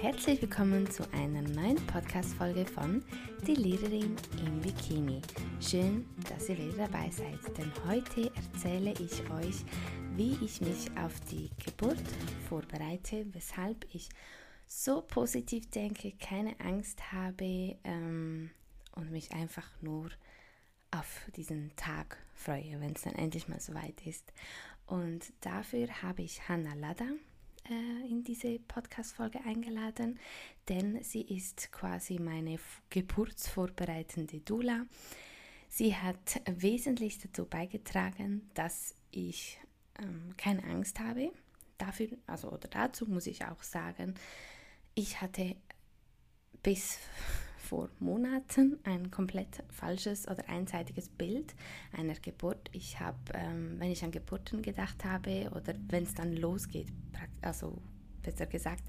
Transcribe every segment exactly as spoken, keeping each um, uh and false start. Herzlich willkommen zu einer neuen Podcast-Folge von Die Lehrerin im Bikini. Schön, dass ihr wieder dabei seid, denn heute erzähle ich euch, wie ich mich auf die Geburt vorbereite, weshalb ich so positiv denke, keine Angst habe ähm, und mich einfach nur auf diesen Tag freue, wenn es dann endlich mal soweit ist. Und dafür habe ich Hanna Lada in diese Podcast-Folge eingeladen, denn sie ist quasi meine geburtsvorbereitende Doula. Sie hat wesentlich dazu beigetragen, dass ich ähm, keine Angst habe. Dafür, also oder dazu muss ich auch sagen, ich hatte bis vor Monaten ein komplett falsches oder einseitiges Bild einer Geburt. Ich habe, ähm, wenn ich an Geburten gedacht habe oder wenn es dann losgeht, also besser gesagt,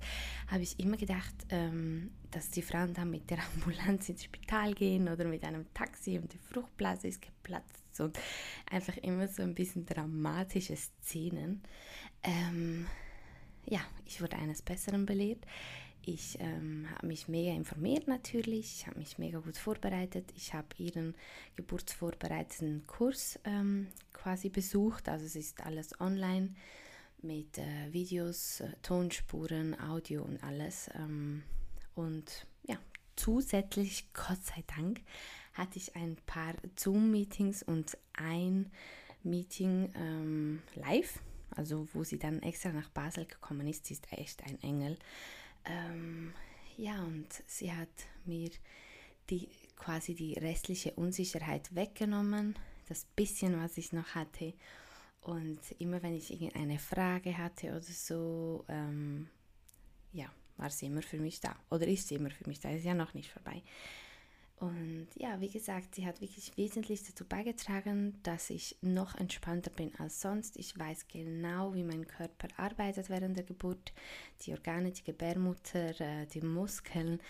habe ich immer gedacht, ähm, dass die Frauen dann mit der Ambulanz ins Spital gehen oder mit einem Taxi und die Fruchtblase ist geplatzt und einfach immer so ein bisschen dramatische Szenen. Ähm, ja, ich wurde eines Besseren belehrt. Ich ähm, habe mich mega informiert natürlich, ich habe mich mega gut vorbereitet. Ich habe ihren geburtsvorbereitenden Kurs ähm, quasi besucht. Also es ist alles online mit äh, Videos, äh, Tonspuren, Audio und alles. Ähm, und ja, zusätzlich, Gott sei Dank, hatte ich ein paar Zoom-Meetings und ein Meeting ähm, live. Also wo sie dann extra nach Basel gekommen ist, sie ist echt ein Engel. Ähm, ja, und sie hat mir die, quasi die restliche Unsicherheit weggenommen, das bisschen, was ich noch hatte. Und immer wenn ich irgendeine Frage hatte oder so, ähm, ja, war sie immer für mich da. Oder ist sie immer für mich da, ist ja noch nicht vorbei. Und ja, wie gesagt, sie hat wirklich wesentlich dazu beigetragen, dass ich noch entspannter bin als sonst. Ich weiß genau, wie mein Körper arbeitet während der Geburt, die Organe, die Gebärmutter, die Muskeln.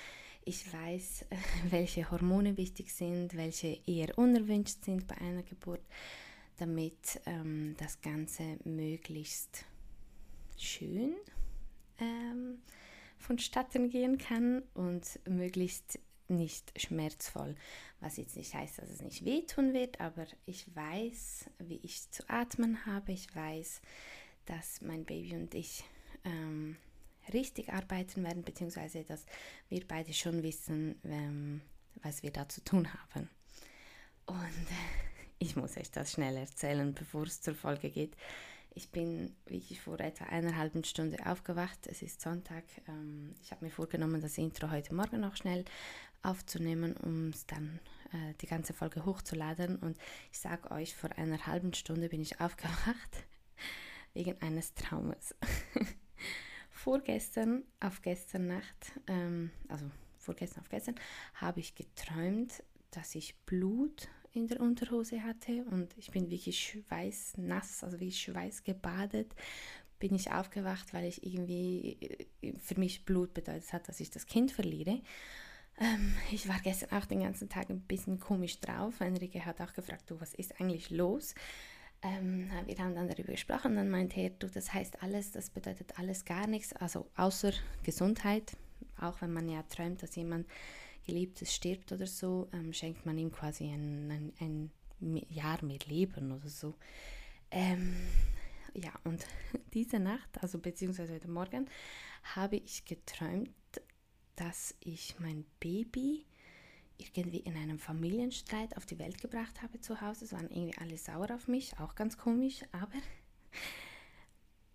Ich weiß, welche Hormone wichtig sind, welche eher unerwünscht sind bei einer Geburt, damit ähm, das Ganze möglichst schön ähm, vonstatten gehen kann und möglichst nicht schmerzvoll, was jetzt nicht heißt, dass es nicht wehtun wird, aber ich weiß, wie ich zu atmen habe, ich weiß, dass mein Baby und ich ähm, richtig arbeiten werden, beziehungsweise dass wir beide schon wissen, ähm, was wir da zu tun haben. Und ich muss euch das schnell erzählen, bevor es zur Folge geht. Ich bin wirklich vor etwa einer halben Stunde aufgewacht. Es ist Sonntag. Ähm, ich habe mir vorgenommen, das Intro heute Morgen noch schnell aufzunehmen, um es dann äh, die ganze Folge hochzuladen. Und ich sage euch, vor einer halben Stunde bin ich aufgewacht wegen eines Traumes. Vorgestern auf gestern Nacht, ähm, also vorgestern auf gestern, habe ich geträumt, dass ich Blut in der Unterhose hatte und ich bin wirklich schweißnass, also wie schweißgebadet, bin ich aufgewacht, weil ich irgendwie, für mich Blut bedeutet hat, dass ich das Kind verliere. Ähm, ich war gestern auch den ganzen Tag ein bisschen komisch drauf. Enrique hat auch gefragt, du, was ist eigentlich los? Ähm, wir haben dann darüber gesprochen, dann meinte er, du, das heißt alles, das bedeutet alles gar nichts, also außer Gesundheit, auch wenn man ja träumt, dass jemand Geliebtes stirbt oder so, ähm, schenkt man ihm quasi ein, ein, ein Jahr mehr Leben oder so. Ähm, ja, und diese Nacht, also beziehungsweise heute Morgen, habe ich geträumt, dass ich mein Baby irgendwie in einem Familienstreit auf die Welt gebracht habe zu Hause. Es waren irgendwie alle sauer auf mich, auch ganz komisch, aber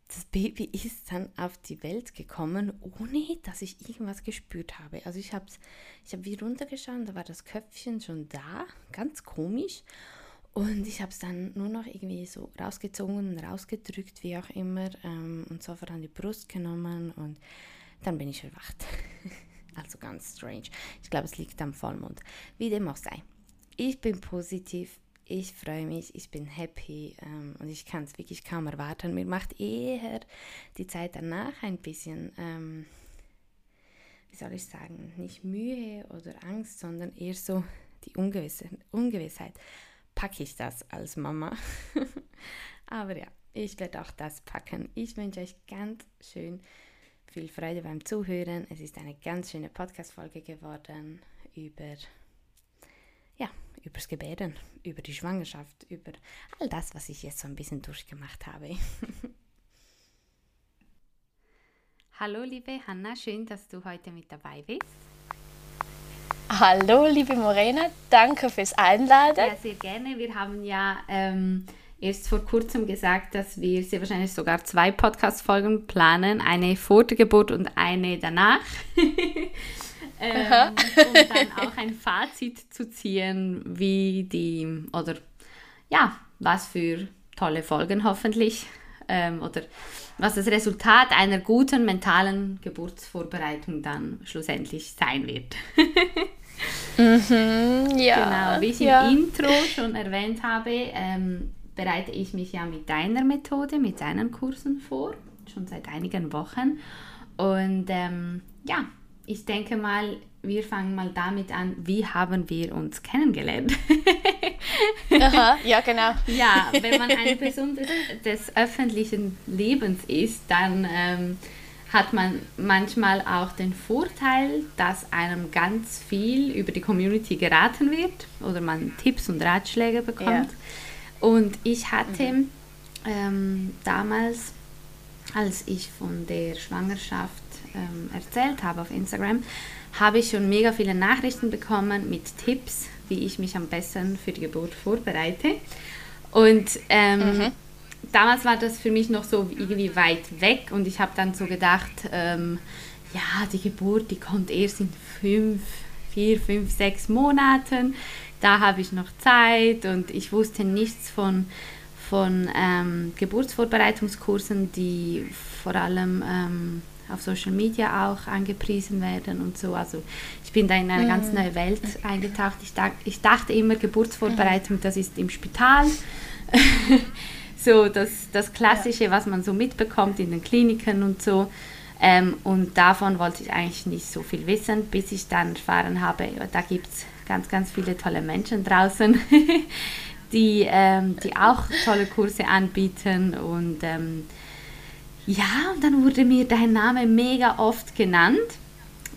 das Baby ist dann auf die Welt gekommen, ohne dass ich irgendwas gespürt habe. Also ich habe ich hab wie runtergeschaut, da war das Köpfchen schon da, ganz komisch. Und ich habe es dann nur noch irgendwie so rausgezogen, rausgedrückt, wie auch immer, ähm, und sofort an die Brust genommen und dann bin ich erwacht. Also ganz strange. Ich glaube, es liegt am Vollmond. Wie dem auch sei. Ich bin positiv. Ich freue mich, ich bin happy ähm, und ich kann es wirklich kaum erwarten. Mir macht eher die Zeit danach ein bisschen, ähm, wie soll ich sagen, nicht Mühe oder Angst, sondern eher so die Ungewisse, Ungewissheit. Packe ich das als Mama? Aber ja, ich werde auch das packen. Ich wünsche euch ganz schön Viel Freude beim Zuhören. Es ist eine ganz schöne Podcast-Folge geworden über, ja, über das Gebären, über die Schwangerschaft, über all das, was ich jetzt so ein bisschen durchgemacht habe. Hallo liebe Hanna, schön, dass du heute mit dabei bist. Hallo liebe Morena, danke fürs Einladen. Ja, sehr gerne. Wir haben ja ähm, erst vor kurzem gesagt, dass wir sehr wahrscheinlich sogar zwei Podcast-Folgen planen, eine vor der Geburt und eine danach. ähm, um dann auch ein Fazit zu ziehen, wie die, oder ja, was für tolle Folgen hoffentlich, ähm, oder was das Resultat einer guten mentalen Geburtsvorbereitung dann schlussendlich sein wird. mhm, ja, genau, wie ich ja. im Intro schon erwähnt habe, ähm, bereite ich mich ja mit deiner Methode, mit deinen Kursen vor, schon seit einigen Wochen. Und ähm, ja, ich denke mal, wir fangen mal damit an, wie haben wir uns kennengelernt? Aha, ja, genau. Ja, wenn man eine Person des, des öffentlichen Lebens ist, dann ähm, hat man manchmal auch den Vorteil, dass einem ganz viel über die Community geraten wird oder man Tipps und Ratschläge bekommt. Ja. Und ich hatte mhm. ähm, damals, als ich von der Schwangerschaft erzählt habe auf Instagram, habe ich schon mega viele Nachrichten bekommen mit Tipps, wie ich mich am besten für die Geburt vorbereite. Und ähm, mhm. damals war das für mich noch so irgendwie weit weg und ich habe dann so gedacht, ähm, ja, die Geburt, die kommt erst in fünf, vier, fünf, sechs Monaten, da habe ich noch Zeit und ich wusste nichts von, von ähm, Geburtsvorbereitungskursen, die vor allem ähm, auf Social Media auch angepriesen werden und so. Also ich bin da in eine ganz neue Welt eingetaucht. Ich, da, ich dachte immer, Geburtsvorbereitung, das ist im Spital. so das, das Klassische, was man so mitbekommt in den Kliniken und so. Ähm, und davon wollte ich eigentlich nicht so viel wissen, bis ich dann erfahren habe, da gibt es ganz, ganz viele tolle Menschen draußen, die, ähm, die auch tolle Kurse anbieten und ähm, ja, und dann wurde mir dein Name mega oft genannt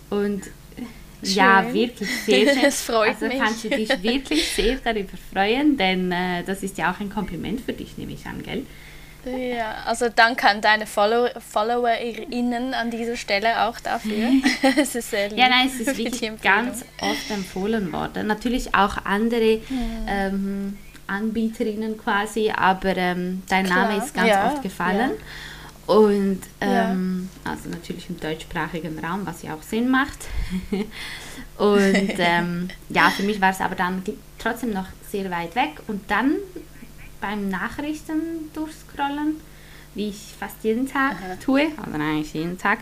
und schön. Ja, wirklich sehr, sehr. Das freut mich. Also kannst du dich wirklich sehr darüber freuen, denn äh, das ist ja auch ein Kompliment für dich, nehme ich an, gell? Ja, also danke an deine Follow- FollowerInnen an dieser Stelle auch dafür. Es ist sehr lieb. Ja, nein, es ist wirklich ganz oft empfohlen worden. Natürlich auch andere ja. ähm, AnbieterInnen quasi, aber ähm, dein Klar. Name ist ganz ja, oft gefallen. Ja. Und ähm, ja. also natürlich im deutschsprachigen Raum, was ja auch Sinn macht. und ähm, ja, für mich war es aber dann trotzdem noch sehr weit weg. Und dann beim Nachrichten durchscrollen, wie ich fast jeden Tag Aha. tue, also nein, eigentlich jeden Tag,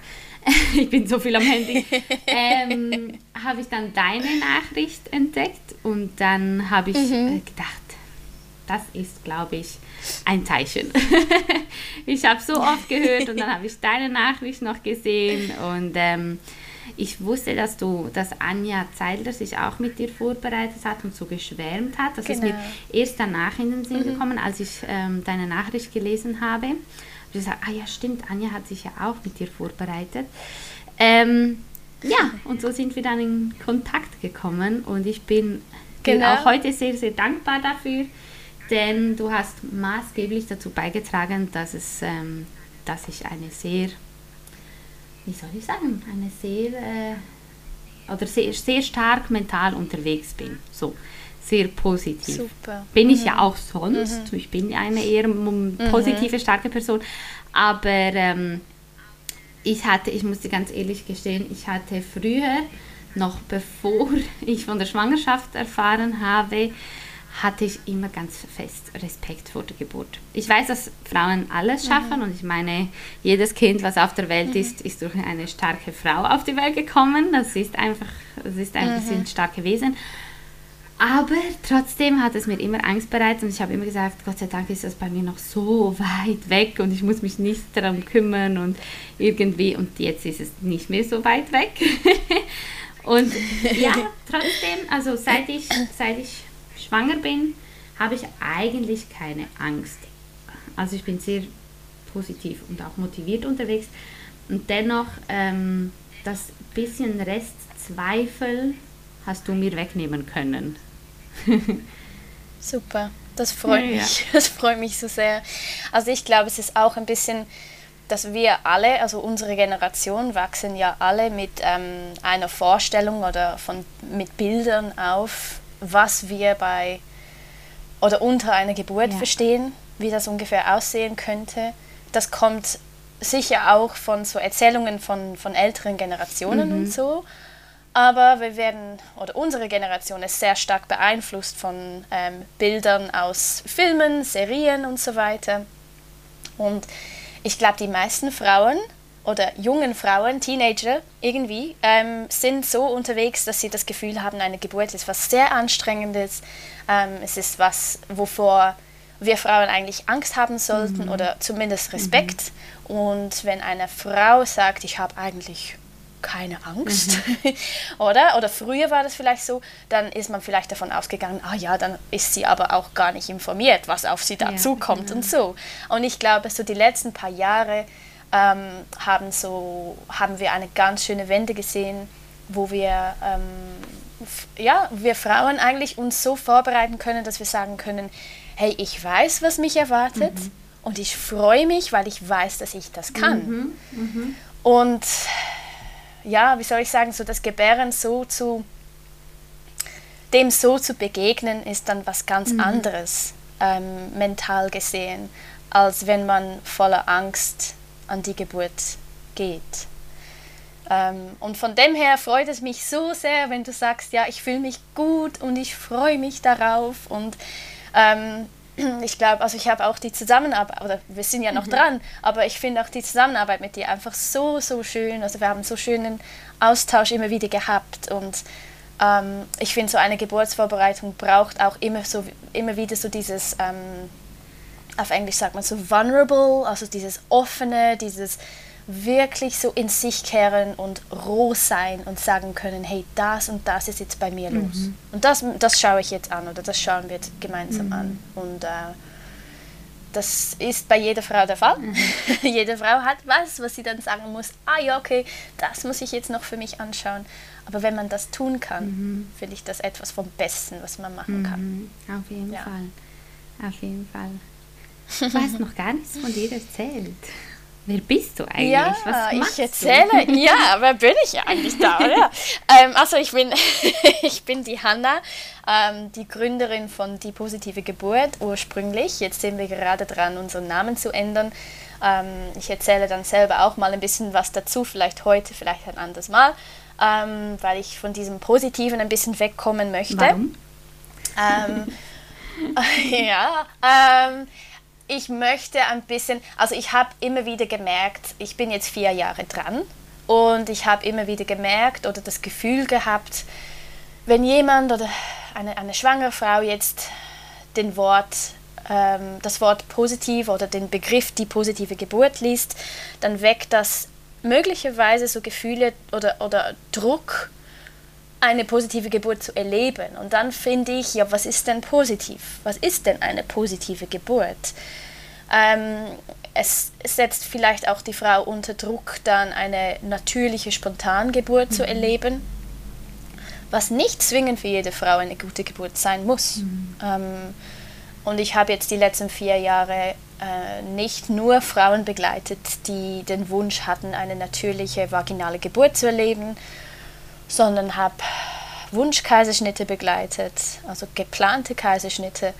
ich bin so viel am Handy, ähm, habe ich dann deine Nachricht entdeckt und dann habe ich mhm. gedacht, das ist, glaube ich, ein Zeichen. ich habe so oft gehört und dann habe ich deine Nachricht noch gesehen. Und ähm, ich wusste, dass du, dass Anja Zeidler sich auch mit dir vorbereitet hat und so geschwärmt hat. Das genau. ist mir erst danach in den Sinn mhm. gekommen, als ich ähm, deine Nachricht gelesen habe. Und ich gesagt, ah ja, stimmt, Anja hat sich ja auch mit dir vorbereitet. Ähm, ja, und so sind wir dann in Kontakt gekommen. Und ich bin, genau. bin auch heute sehr, sehr dankbar dafür. Denn du hast maßgeblich dazu beigetragen, dass es, ähm, dass ich eine sehr, wie soll ich sagen, eine sehr, äh, oder sehr, sehr stark mental unterwegs bin. So, sehr positiv. Super. Bin mhm. ich ja auch sonst. Mhm. Ich bin eine eher positive, mhm. starke Person. Aber ähm, ich hatte, ich muss dir ganz ehrlich gestehen, ich hatte früher, noch bevor ich von der Schwangerschaft erfahren habe, hatte ich immer ganz fest Respekt vor der Geburt. Ich weiß, dass Frauen alles schaffen mhm. und ich meine, jedes Kind, was auf der Welt mhm. ist, ist durch eine starke Frau auf die Welt gekommen. Das ist einfach, das ist ein bisschen mhm. starke Wesen. Aber trotzdem hat es mir immer Angst bereitet und ich habe immer gesagt, Gott sei Dank ist das bei mir noch so weit weg und ich muss mich nicht darum kümmern und irgendwie, und jetzt ist es nicht mehr so weit weg. und ja, trotzdem, also seit ich, seit ich schwanger bin, habe ich eigentlich keine Angst. Also ich bin sehr positiv und auch motiviert unterwegs, Und dennoch, ähm, das bisschen Restzweifel hast du mir wegnehmen können. Super, das freut ja, mich, ja. das freut mich so sehr. Also ich glaube, es ist auch ein bisschen, dass wir alle, also unsere Generation, wachsen ja alle mit ähm, einer Vorstellung oder von, mit Bildern auf, was wir bei oder unter einer Geburt ja. verstehen, wie das ungefähr aussehen könnte. Das kommt sicher auch von so Erzählungen von, von älteren Generationen mhm. und so. Aber wir werden, oder unsere Generation ist sehr stark beeinflusst von ähm, Bildern aus Filmen, Serien und so weiter. Und ich glaube, die meisten Frauen oder jungen Frauen, Teenager irgendwie, ähm, sind so unterwegs, dass sie das Gefühl haben, eine Geburt ist was sehr Anstrengendes. Ähm, es ist was, wovor wir Frauen eigentlich Angst haben sollten mhm. oder zumindest Respekt. Mhm. Und wenn eine Frau sagt, ich habe eigentlich keine Angst, mhm. oder? Oder früher war das vielleicht so, dann ist man vielleicht davon ausgegangen, ah ja, dann ist sie aber auch gar nicht informiert, was auf sie dazukommt ja, genau. und so. Und ich glaube, so die letzten paar Jahre ähm, haben, so, haben wir eine ganz schöne Wende gesehen, wo wir, ähm, ja, wir Frauen eigentlich uns so vorbereiten können, dass wir sagen können, hey, ich weiß, was mich erwartet mhm. und ich freue mich, weil ich weiß, dass ich das kann. Mhm. Mhm. Und ja, wie soll ich sagen, so das Gebären so zu, dem so zu begegnen, ist dann was ganz mhm. anderes, ähm, mental gesehen, als wenn man voller Angst an die Geburt geht. Ähm, und von dem her freut es mich so sehr, wenn du sagst, ja, ich fühle mich gut und ich freue mich darauf. Und ähm, ich glaube, also ich habe auch die Zusammenarbeit, oder wir sind ja noch mhm. dran, aber ich finde auch die Zusammenarbeit mit dir einfach so, so schön. Also wir haben so schönen Austausch immer wieder gehabt und ähm, ich finde, so eine Geburtsvorbereitung braucht auch immer, so, immer wieder so dieses, ähm, auf Englisch sagt man so vulnerable, also dieses Offene, dieses wirklich so in sich kehren und roh sein und sagen können, hey, das und das ist jetzt bei mir los. Mhm. Und das, das schaue ich jetzt an oder das schauen wir jetzt gemeinsam mhm. an. Und äh, das ist bei jeder Frau der Fall. Mhm. Jede Frau hat was, was sie dann sagen muss, ah ja, okay, das muss ich jetzt noch für mich anschauen. Aber wenn man das tun kann, mhm. finde ich das etwas vom Besten, was man machen mhm. kann. Auf jeden ja. Fall. Auf jeden Fall. Du hast noch gar nichts von dir erzählt. Wer bist du eigentlich? Ja, was machst ich erzähle. Du? Ja, wer bin ich eigentlich da? Oder? ähm, also ich bin, ich bin die Hanna, ähm, die Gründerin von Die Positive Geburt ursprünglich. Jetzt sind wir gerade dran, unseren Namen zu ändern. Ähm, ich erzähle dann selber auch mal ein bisschen was dazu, vielleicht heute, vielleicht ein anderes Mal, ähm, weil ich von diesem Positiven ein bisschen wegkommen möchte. Warum? Ähm, ja, ähm, ich möchte ein bisschen, also ich habe immer wieder gemerkt, ich bin jetzt vier Jahre dran und ich habe immer wieder gemerkt oder das Gefühl gehabt, wenn jemand oder eine, eine schwangere Frau jetzt den Wort, ähm, das Wort positiv oder den Begriff die positive Geburt liest, dann weckt das möglicherweise so Gefühle oder, oder Druck, eine positive Geburt zu erleben. Und dann finde ich, ja, was ist denn positiv? Was ist denn eine positive Geburt? Ähm, es setzt vielleicht auch die Frau unter Druck, dann eine natürliche, spontane Geburt mhm. zu erleben, was nicht zwingend für jede Frau eine gute Geburt sein muss. Mhm. Ähm, und ich habe jetzt die letzten vier Jahre äh, nicht nur Frauen begleitet, die den Wunsch hatten, eine natürliche, vaginale Geburt zu erleben, sondern habe Wunschkaiserschnitte begleitet, also geplante Kaiserschnitte.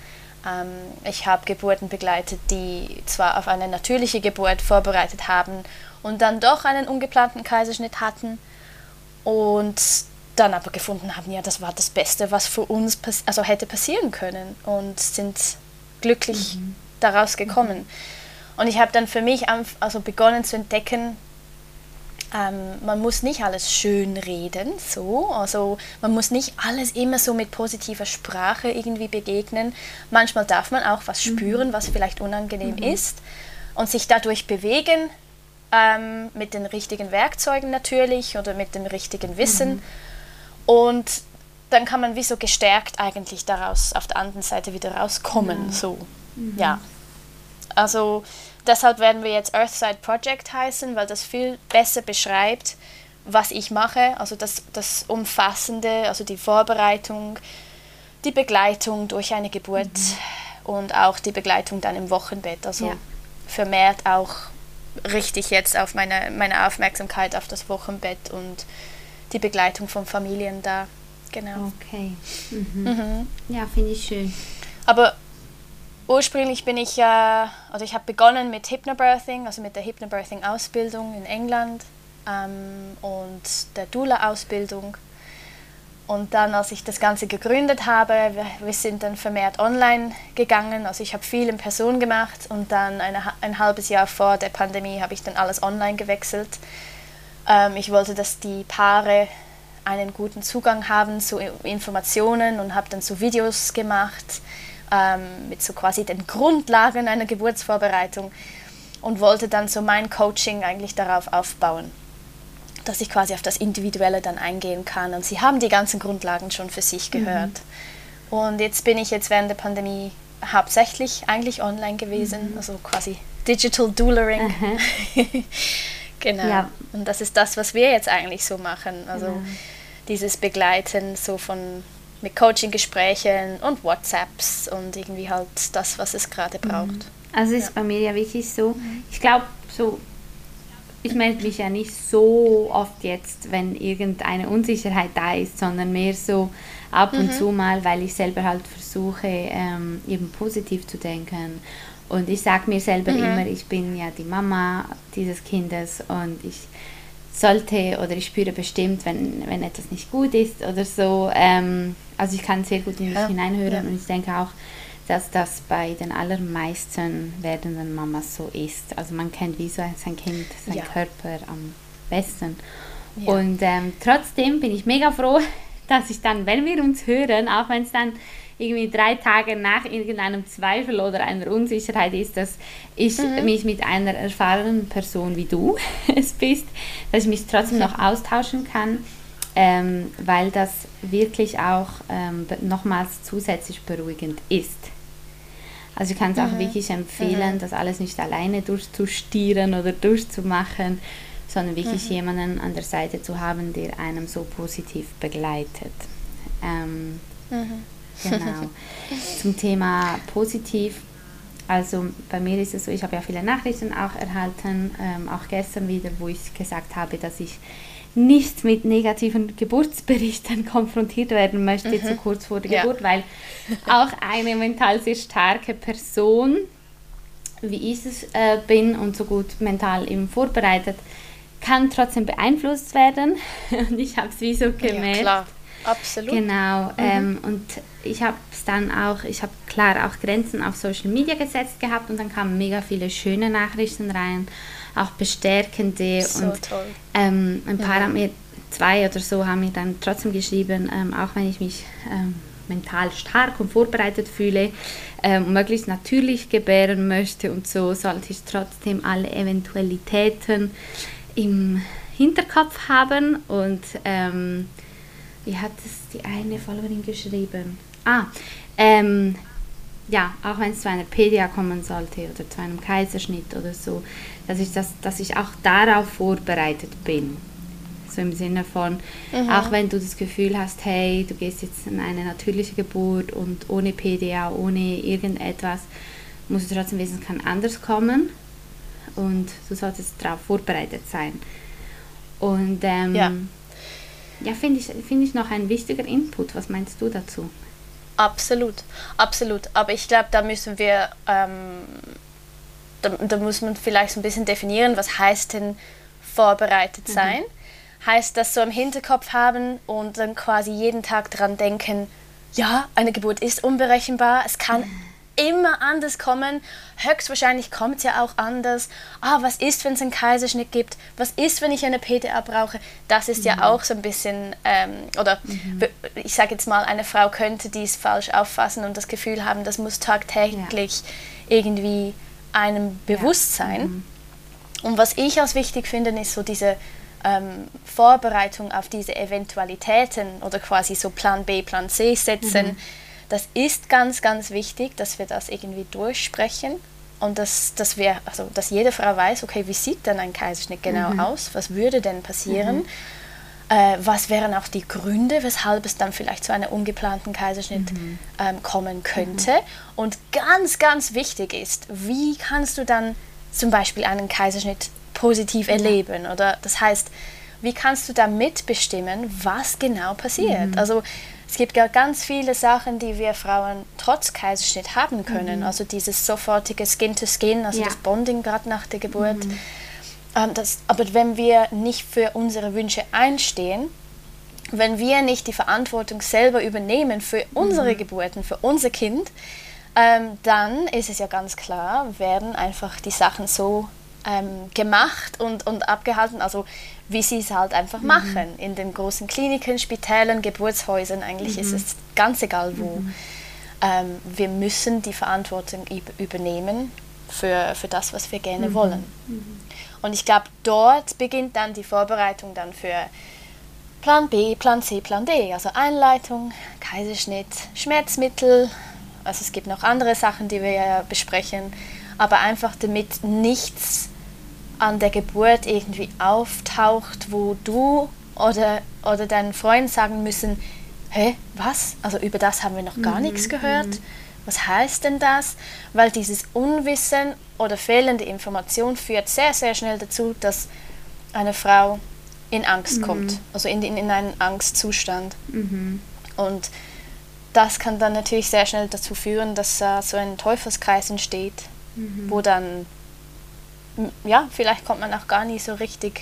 Ähm, ich habe Geburten begleitet, die zwar auf eine natürliche Geburt vorbereitet haben und dann doch einen ungeplanten Kaiserschnitt hatten und dann aber gefunden haben, ja, das war das Beste, was für uns pass- also hätte passieren können und sind glücklich mhm. daraus gekommen. Und ich habe dann für mich also begonnen zu entdecken, Ähm, man muss nicht alles schön reden, so. Also man muss nicht alles immer so mit positiver Sprache irgendwie begegnen. Manchmal darf man auch was spüren, mhm. was vielleicht unangenehm mhm. ist und sich dadurch bewegen, ähm, mit den richtigen Werkzeugen natürlich oder mit dem richtigen Wissen. Mhm. Und dann kann man wie so gestärkt eigentlich daraus auf der anderen Seite wieder rauskommen, mhm. so. Mhm. Ja, also Deshalb werden wir jetzt Earthside Project heißen, weil das viel besser beschreibt, was ich mache. Also das, das Umfassende, also die Vorbereitung, die Begleitung durch eine Geburt mhm. und auch die Begleitung dann im Wochenbett. Also ja. vermehrt auch richtig jetzt auf meine, meine Aufmerksamkeit auf das Wochenbett und die Begleitung von Familien da. Genau. Okay. Mhm. Mhm. Ja, finde ich schön. Aber ursprünglich bin ich ja, äh, also ich habe begonnen mit Hypnobirthing, also mit der Hypnobirthing-Ausbildung in England ähm, und der Doula-Ausbildung. Und dann, als ich das Ganze gegründet habe, wir, wir sind dann vermehrt online gegangen. Also ich habe viel in Person gemacht und dann eine, ein halbes Jahr vor der Pandemie habe ich dann alles online gewechselt. Ähm, ich wollte, dass die Paare einen guten Zugang haben zu Informationen und habe dann so Videos gemacht ähm, mit so quasi den Grundlagen einer Geburtsvorbereitung und wollte dann so mein Coaching eigentlich darauf aufbauen, dass ich quasi auf das Individuelle dann eingehen kann. Und sie haben die ganzen Grundlagen schon für sich gehört. Mhm. Und jetzt bin ich jetzt während der Pandemie hauptsächlich eigentlich online gewesen, mhm. also quasi Digital Doularing. Mhm. Genau, ja. Und das ist das, was wir jetzt eigentlich so machen, also genau. dieses Begleiten so von mit Coaching-Gesprächen und WhatsApps und irgendwie halt das, was es gerade braucht. Also ist ja. bei mir ja wirklich so, ich glaube so, ich melde mich ja nicht so oft jetzt, wenn irgendeine Unsicherheit da ist, sondern mehr so ab und mhm. zu mal, weil ich selber halt versuche, ähm, eben positiv zu denken. Und ich sage mir selber mhm. immer, ich bin ja die Mama dieses Kindes und ich sollte oder ich spüre bestimmt, wenn, wenn etwas nicht gut ist oder so. Ähm, also ich kann sehr gut in mich ja. hineinhören ja. und ich denke auch, dass das bei den allermeisten werdenden Mamas so ist. Also man kennt wie so sein Kind, sein ja. Körper am besten. Ja. Und ähm, trotzdem bin ich mega froh, dass ich dann, wenn wir uns hören, auch wenn es dann irgendwie drei Tage nach irgendeinem Zweifel oder einer Unsicherheit ist, dass ich mhm. mich mit einer erfahrenen Person wie du es bist, dass ich mich trotzdem noch austauschen kann, ähm, weil das wirklich auch ähm, nochmals zusätzlich beruhigend ist. Also ich kann es mhm. auch wirklich empfehlen, mhm. das alles nicht alleine durchzustieren oder durchzumachen, sondern wirklich mhm. jemanden an der Seite zu haben, der einem so positiv begleitet. Ähm, mhm. Genau. Zum Thema positiv. Also bei mir ist es so, ich habe ja viele Nachrichten auch erhalten, ähm, auch gestern wieder, wo ich gesagt habe, dass ich nicht mit negativen Geburtsberichten konfrontiert werden möchte, mhm. zu kurz vor der ja. Geburt, weil auch eine mental sehr starke Person, wie ich es äh, bin und so gut mental eben vorbereitet, kann trotzdem beeinflusst werden. Und ich habe es wie so gemerkt. Ja, klar. Absolut. Genau, mhm. ähm, und ich habe dann auch, ich habe klar auch Grenzen auf Social Media gesetzt gehabt und dann kamen mega viele schöne Nachrichten rein, auch bestärkende so und toll. Ähm, ein paar ja. haben mir, zwei oder so haben mir dann trotzdem geschrieben, ähm, auch wenn ich mich ähm, mental stark und vorbereitet fühle, ähm, möglichst natürlich gebären möchte und so, sollte ich trotzdem alle Eventualitäten im Hinterkopf haben und ähm, wie hat es die eine Followerin geschrieben? Ah, ähm, ja, auch wenn es zu einer P D A kommen sollte oder zu einem Kaiserschnitt oder so, dass ich, das, dass ich auch darauf vorbereitet bin. So im Sinne von, mhm. auch wenn du das Gefühl hast, hey, du gehst jetzt in eine natürliche Geburt und ohne P D A, ohne irgendetwas, musst du trotzdem wissen, es kann anders kommen und du solltest darauf vorbereitet sein. Und ähm, ja. Ja, finde ich, find ich noch ein wichtiger Input. Was meinst du dazu? Absolut, absolut. Aber ich glaube, da müssen wir, ähm, da, da muss man vielleicht so ein bisschen definieren, was heißt denn vorbereitet sein? Mhm. Heißt das so im Hinterkopf haben und dann quasi jeden Tag dran denken, ja, eine Geburt ist unberechenbar, es kann mhm. immer anders kommen, höchstwahrscheinlich kommt es ja auch anders. Ah, was ist, wenn es einen Kaiserschnitt gibt? Was ist, wenn ich eine P D A brauche? Das ist mhm. ja auch so ein bisschen, ähm, oder mhm. ich sage jetzt mal, eine Frau könnte dies falsch auffassen und das Gefühl haben, das muss tagtäglich ja. irgendwie einem bewusst ja. sein. Mhm. Und was ich als wichtig finde, ist so diese ähm, Vorbereitung auf diese Eventualitäten oder quasi so Plan B, Plan C setzen. Mhm. Das ist ganz, ganz wichtig, dass wir das irgendwie durchsprechen Und dass, dass, wir, also, dass jede Frau weiß, okay, wie sieht denn ein Kaiserschnitt genau mhm. aus? Was würde denn passieren? Mhm. Äh, was wären auch die Gründe, weshalb es dann vielleicht zu einem ungeplanten Kaiserschnitt mhm. ähm, kommen könnte? Mhm. Und ganz, ganz wichtig ist, wie kannst du dann zum Beispiel einen Kaiserschnitt positiv erleben? Ja. Oder das heißt, wie kannst du da mitbestimmen, was genau passiert? Mhm. Also es gibt ja ganz viele Sachen, die wir Frauen trotz Kaiserschnitt haben können. Mhm. Also dieses sofortige Skin-to-Skin, also ja. das Bonding gerade nach der Geburt. Mhm. Ähm, das, aber wenn wir nicht für unsere Wünsche einstehen, wenn wir nicht die Verantwortung selber übernehmen für unsere mhm. Geburten, für unser Kind, ähm, dann ist es ja ganz klar, werden einfach die Sachen so ähm, gemacht und, und abgehalten, also wie sie es halt einfach mhm. machen. In den großen Kliniken, Spitälen, Geburtshäusern, eigentlich mhm. ist es ganz egal wo. Mhm. Ähm, wir müssen die Verantwortung übernehmen für, für das, was wir gerne mhm. wollen. Mhm. Und ich glaube, dort beginnt dann die Vorbereitung dann für Plan B, Plan C, Plan D. Also Einleitung, Kaiserschnitt, Schmerzmittel. Also es gibt noch andere Sachen, die wir ja besprechen. Aber einfach damit nichts an der Geburt irgendwie auftaucht, wo du oder, oder deinen Freunden sagen müssen, hä, was? Also über das haben wir noch gar mhm, nichts gehört. Mhm. Was heißt denn das? Weil dieses Unwissen oder fehlende Information führt sehr, sehr schnell dazu, dass eine Frau in Angst mhm. kommt, also in, in, in einen Angstzustand. Mhm. Und das kann dann natürlich sehr schnell dazu führen, dass uh, so ein Teufelskreis entsteht, mhm. wo dann ja, vielleicht kommt man auch gar nicht so richtig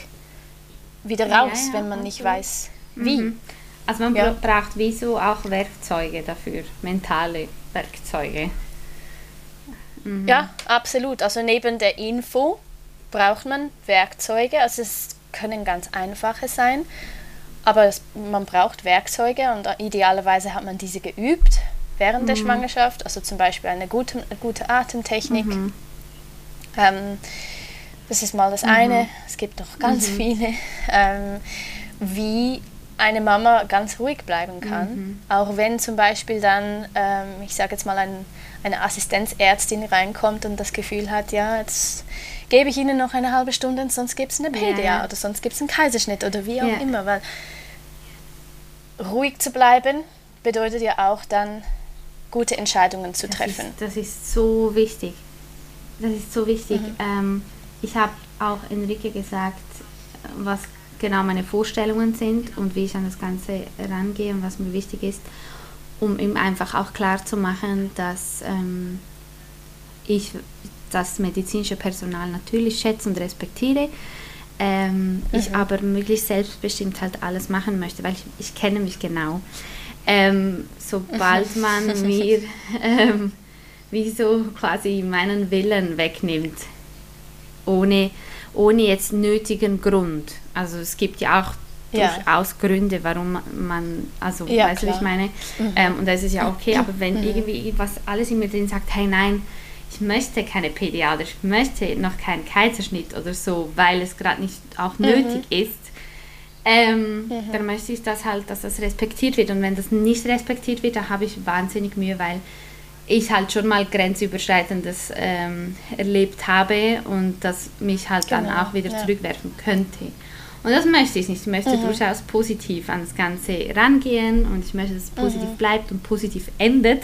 wieder raus, ja, ja, wenn man nicht so weiß, wie. Mhm. Also man ja. braucht wieso auch Werkzeuge dafür, mentale Werkzeuge. Mhm. Ja, absolut. Also neben der Info braucht man Werkzeuge. Also es können ganz einfache sein, aber es, man braucht Werkzeuge und idealerweise hat man diese geübt während mhm. der Schwangerschaft. Also zum Beispiel eine gute, gute Atemtechnik. Mhm. Ähm, Das ist mal das mhm. eine, es gibt noch ganz mhm. viele, ähm, wie eine Mama ganz ruhig bleiben kann, mhm. auch wenn zum Beispiel dann, ähm, ich sage jetzt mal, ein, eine Assistenzärztin reinkommt und das Gefühl hat, ja, jetzt gebe ich Ihnen noch eine halbe Stunde, sonst gibt es eine P D A ja. oder sonst gibt es einen Kaiserschnitt oder wie auch ja. immer, weil ruhig zu bleiben bedeutet ja auch dann, gute Entscheidungen zu das treffen. Ist, das ist so wichtig, das ist so wichtig, mhm. ähm, ich habe auch Enrique gesagt, was genau meine Vorstellungen sind und wie ich an das Ganze rangehe und was mir wichtig ist, um ihm einfach auch klar zu machen, dass ähm, ich das medizinische Personal natürlich schätze und respektiere, ähm, mhm. ich aber möglichst selbstbestimmt halt alles machen möchte, weil ich, ich kenne mich genau. Ähm, sobald man mir ähm, wie so quasi meinen Willen wegnimmt, Ohne, ohne jetzt nötigen Grund. Also es gibt ja auch ja. durchaus Gründe, warum man, also ja, weißt du, ich meine, mhm. ähm, und das ist ja okay, aber wenn mhm. irgendwie was alles in mir drin sagt, hey nein, ich möchte keine P D A oder ich möchte noch keinen Kaiserschnitt oder so, weil es gerade nicht auch nötig mhm. ist, ähm, mhm. dann möchte ich das halt, dass das respektiert wird. Und wenn das nicht respektiert wird, da habe ich wahnsinnig Mühe, weil ich halt schon mal Grenzüberschreitendes ähm, erlebt habe und das mich halt genau, dann auch wieder ja. zurückwerfen könnte. Und das möchte ich nicht. Ich möchte mhm. durchaus positiv an das Ganze rangehen und ich möchte, dass es positiv mhm. bleibt und positiv endet.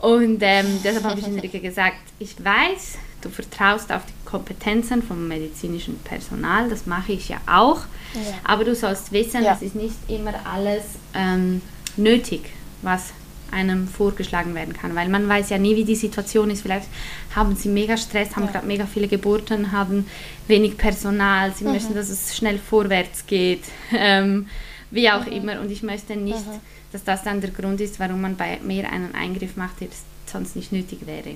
Und ähm, deshalb habe ich Enrique gesagt, ich weiß, du vertraust auf die Kompetenzen vom medizinischen Personal, das mache ich ja auch, ja. aber du sollst wissen, ja. es ist nicht immer alles ähm, nötig, was einem vorgeschlagen werden kann, weil man weiß ja nie, wie die Situation ist. Vielleicht haben sie mega Stress, haben ja. gerade mega viele Geburten, haben wenig Personal, sie mhm. möchten, dass es schnell vorwärts geht, ähm, wie auch mhm. immer. Und ich möchte nicht, mhm. dass das dann der Grund ist, warum man bei mir einen Eingriff macht, der sonst nicht nötig wäre.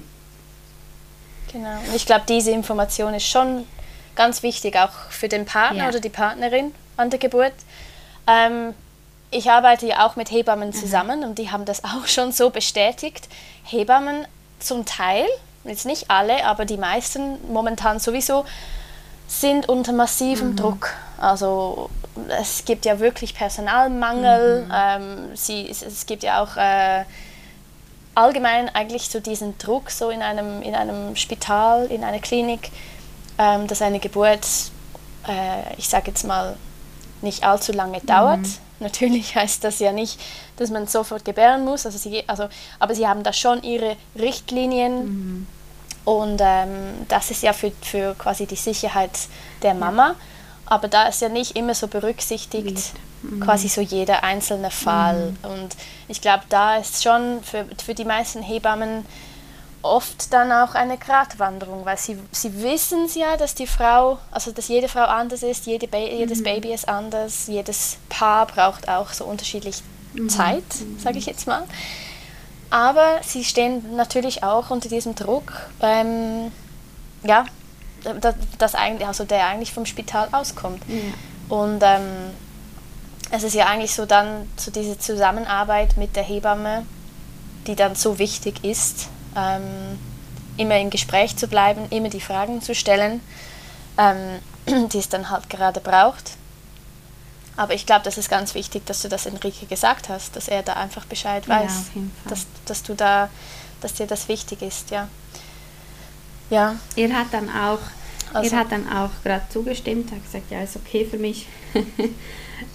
Genau. Und ich glaube, diese Information ist schon ganz wichtig, auch für den Partner ja. oder die Partnerin an der Geburt. Ähm, Ich arbeite ja auch mit Hebammen zusammen mhm. und die haben das auch schon so bestätigt. Hebammen zum Teil, jetzt nicht alle, aber die meisten momentan sowieso, sind unter massivem mhm. Druck. Also es gibt ja wirklich Personalmangel, mhm. ähm, sie, es, es gibt ja auch äh, allgemein eigentlich so diesen Druck so in einem, in einem Spital, in einer Klinik, ähm, dass eine Geburt, äh, ich sage jetzt mal, nicht allzu lange dauert. Mhm. Natürlich heißt das ja nicht, dass man sofort gebären muss, also sie, also, aber sie haben da schon ihre Richtlinien mhm. und ähm, das ist ja für, für quasi die Sicherheit der Mama, ja. aber da ist ja nicht immer so berücksichtigt mhm. quasi so jeder einzelne Fall mhm. und ich glaube, da ist schon für, für die meisten Hebammen oft dann auch eine Gratwanderung, weil sie, sie wissen ja, dass die Frau, also dass jede Frau anders ist, jede ba- jedes mhm. Baby ist anders, jedes Paar braucht auch so unterschiedlich mhm. Zeit, sage ich jetzt mal. Aber sie stehen natürlich auch unter diesem Druck, ähm, ja, dass, dass eigentlich, also der eigentlich vom Spital auskommt. Ja. Und ähm, es ist ja eigentlich so dann so diese Zusammenarbeit mit der Hebamme, die dann so wichtig ist. Ähm, immer im Gespräch zu bleiben, immer die Fragen zu stellen, ähm, die es dann halt gerade braucht. Aber ich glaube, das ist ganz wichtig, dass du das Enrique gesagt hast, dass er da einfach Bescheid weiß, ja, auf jeden Fall. Dass, dass du da, dass dir das wichtig ist, ja. Ja. Er hat dann auch, also, er hat dann auch gerade zugestimmt, hat gesagt, ja, ist okay für mich,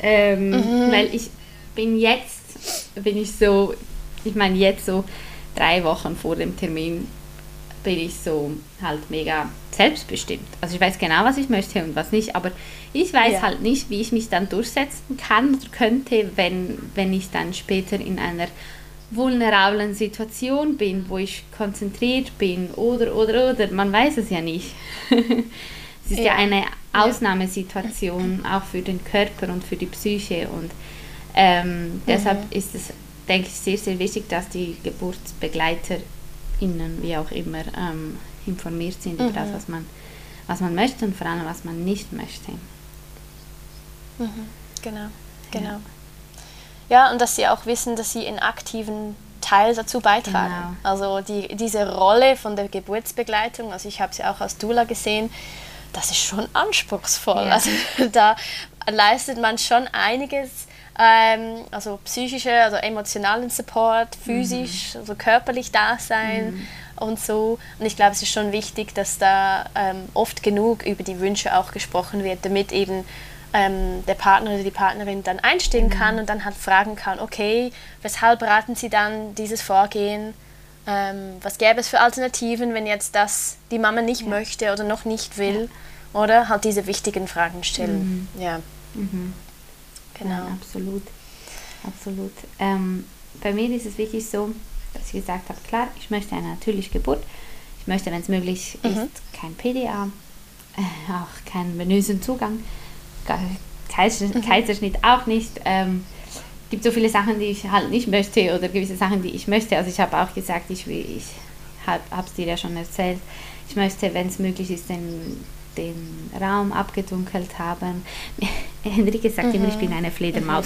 ähm, mhm. weil ich bin jetzt, bin ich so, ich meine jetzt so, drei Wochen vor dem Termin bin ich so halt mega selbstbestimmt. Also ich weiß genau, was ich möchte und was nicht, aber ich weiß ja. halt nicht, wie ich mich dann durchsetzen kann oder könnte, wenn, wenn ich dann später in einer vulnerablen Situation bin, wo ich konzentriert bin oder, oder, oder. Man weiß es ja nicht. Es ist ja, ja eine Ausnahmesituation, ja. auch für den Körper und für die Psyche und ähm, deshalb mhm. ist es denke ich, sehr, sehr wichtig, dass die GeburtsbegleiterInnen, wie auch immer, ähm, informiert sind mhm. über das, was man, was man möchte und vor allem, was man nicht möchte. Mhm. Genau, genau. Ja. ja, und dass sie auch wissen, dass sie einen aktiven Teil dazu beitragen. Genau. Also die, diese Rolle von der Geburtsbegleitung, also ich habe sie auch als Doula gesehen, das ist schon anspruchsvoll. Ja. Also da leistet man schon einiges, also psychische, also emotionalen Support, physisch, mhm. also körperlich Dasein mhm. und so. Und ich glaube, es ist schon wichtig, dass da ähm, oft genug über die Wünsche auch gesprochen wird, damit eben ähm, der Partner oder die Partnerin dann einstehen mhm. kann und dann halt fragen kann, okay, weshalb raten Sie dann dieses Vorgehen? Ähm, was gäbe es für Alternativen, wenn jetzt das die Mama nicht ja. möchte oder noch nicht will? Ja. Oder halt diese wichtigen Fragen stellen. Mhm. Ja. Mhm. Genau. Ja, absolut, absolut. Ähm, bei mir ist es wirklich so, dass ich gesagt habe, klar, ich möchte eine natürliche Geburt. Ich möchte, wenn es möglich mhm. ist, kein P D A, äh, auch keinen venösen Zugang, Kaiserschnitt, mhm. Kaiserschnitt auch nicht. Es ähm, gibt so viele Sachen, die ich halt nicht möchte oder gewisse Sachen, die ich möchte. Also ich habe auch gesagt, ich, ich habe es dir ja schon erzählt, ich möchte, wenn es möglich ist, den den Raum abgedunkelt haben. Henrike sagt mhm. immer, ich bin eine Fledermaus.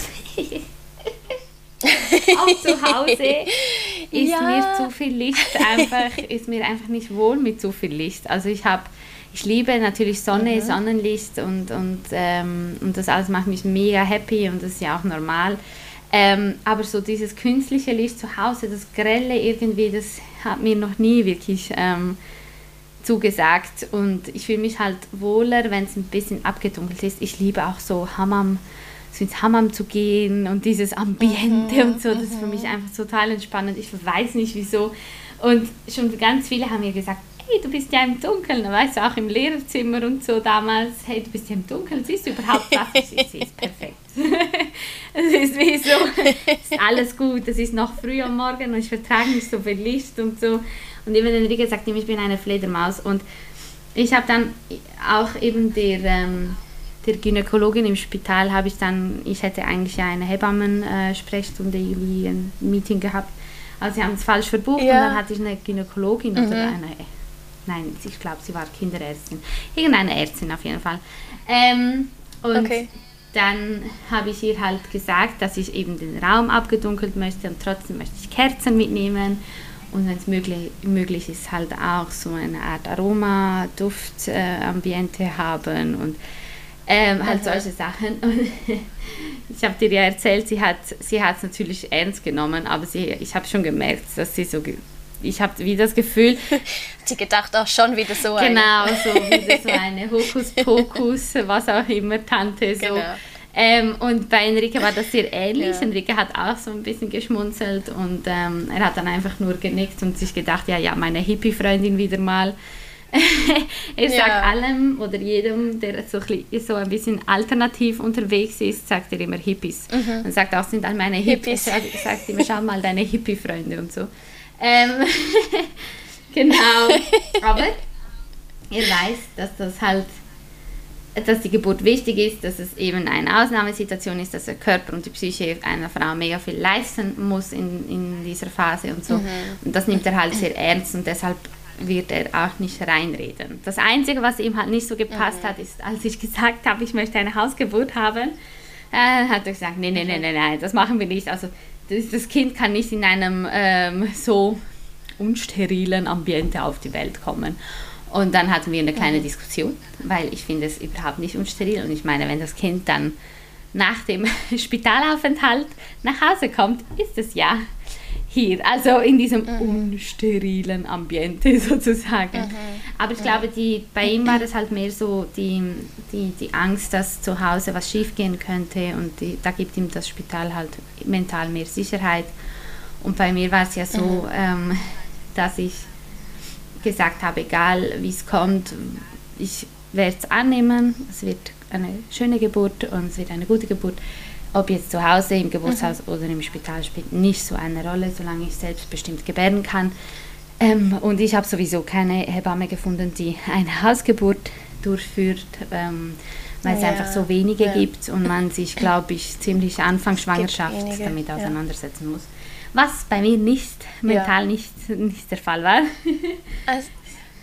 Auch zu Hause ist ja. mir zu viel Licht einfach, ist mir einfach nicht wohl mit zu viel Licht. Also ich habe, ich liebe natürlich Sonne, mhm. Sonnenlicht und, und, ähm, und das alles macht mich mega happy und das ist ja auch normal. Ähm, aber so dieses künstliche Licht zu Hause, das Grelle irgendwie, das hat mir noch nie wirklich ähm, zugesagt und ich fühle mich halt wohler, wenn es ein bisschen abgedunkelt ist. Ich liebe auch so Hammam, so ins Hammam zu gehen und dieses Ambiente mhm, und so, das ist für mich einfach total entspannend. Ich weiß nicht wieso und schon ganz viele haben mir gesagt, hey, du bist ja im Dunkeln, weißt du, auch im Lehrerzimmer und so damals, hey, du bist ja im Dunkeln, siehst du überhaupt was? Ich sehe es perfekt. Es ist wie so, es ist alles gut, es ist noch früh am Morgen und ich vertrage mich so viel Licht und so. Und eben Enrique sagt ihm, ich bin eine Fledermaus. Und ich habe dann auch eben der, ähm, der Gynäkologin im Spital, habe ich dann, ich hätte eigentlich ja eine Hebammen-Sprechstunde, irgendwie ein Meeting gehabt. Also sie haben es falsch verbucht ja. und dann hatte ich eine Gynäkologin mhm. oder eine, nein, ich glaube, sie war Kinderärztin. Irgendeine Ärztin auf jeden Fall. Ähm, und okay. dann habe ich ihr halt gesagt, dass ich eben den Raum abgedunkelt möchte und trotzdem möchte ich Kerzen mitnehmen. Und wenn es möglich, möglich ist, halt auch so eine Art Aroma, Duft, äh, Ambiente haben. Und Ähm, halt solche Sachen. Und ich habe dir ja erzählt, sie hat sie hat es natürlich ernst genommen, aber sie, ich habe schon gemerkt, dass sie so, ich habe wie das Gefühl... Sie gedacht auch schon wieder so eine. Genau, so wieder so eine Hokuspokus, was auch immer, Tante, so. Genau. Ähm, und bei Enrique war das sehr ähnlich. Ja. Enrique hat auch so ein bisschen geschmunzelt und ähm, er hat dann einfach nur genickt und sich gedacht, ja, ja, meine Hippie-Freundin wieder mal. Er sagt ja allem oder jedem, der so ein bisschen alternativ unterwegs ist, sagt er immer Hippies. Mhm. Und sagt auch, sind all meine Hippies. Hippies. Sagt immer, schau mal deine Hippie-Freunde und so. Ähm, genau. Aber ihr weißt, dass das halt, dass die Geburt wichtig ist, dass es eben eine Ausnahmesituation ist, dass der Körper und die Psyche einer Frau mega viel leisten muss in, in dieser Phase und so. Mhm. Und das nimmt er halt sehr ernst und deshalb wird er auch nicht reinreden. Das Einzige, was ihm halt nicht so gepasst mhm. hat, ist, als ich gesagt habe, ich möchte eine Hausgeburt haben, äh, hat er gesagt, nee, nee, nee, nee, nee, das machen wir nicht. Also das, das Kind kann nicht in einem ähm, so unsterilen Ambiente auf die Welt kommen. Und dann hatten wir eine kleine mhm. Diskussion, weil ich finde es überhaupt nicht unsteril. Und ich meine, wenn das Kind dann nach dem Spitalaufenthalt nach Hause kommt, ist es ja hier, also in diesem mhm. unsterilen Ambiente sozusagen. Mhm. Aber ich glaube, die, bei ihm war das halt mehr so die, die, die Angst, dass zu Hause was schiefgehen könnte. Und die, da gibt ihm das Spital halt mental mehr Sicherheit. Und bei mir war es ja so, mhm. ähm, dass ich gesagt habe, egal wie es kommt, ich werde es annehmen, es wird eine schöne Geburt und es wird eine gute Geburt. Ob jetzt zu Hause, im Geburtshaus mhm. oder im Spital spielt nicht so eine Rolle, solange ich selbstbestimmt gebären kann. Ähm, und ich habe sowieso keine Hebamme gefunden, die eine Hausgeburt durchführt, ähm, weil es ja. einfach so wenige ja. gibt und man sich, glaube ich, ziemlich Anfang Schwangerschaft wenige, damit auseinandersetzen ja. muss. Was bei mir nicht, mental ja. nicht, nicht der Fall war. Also,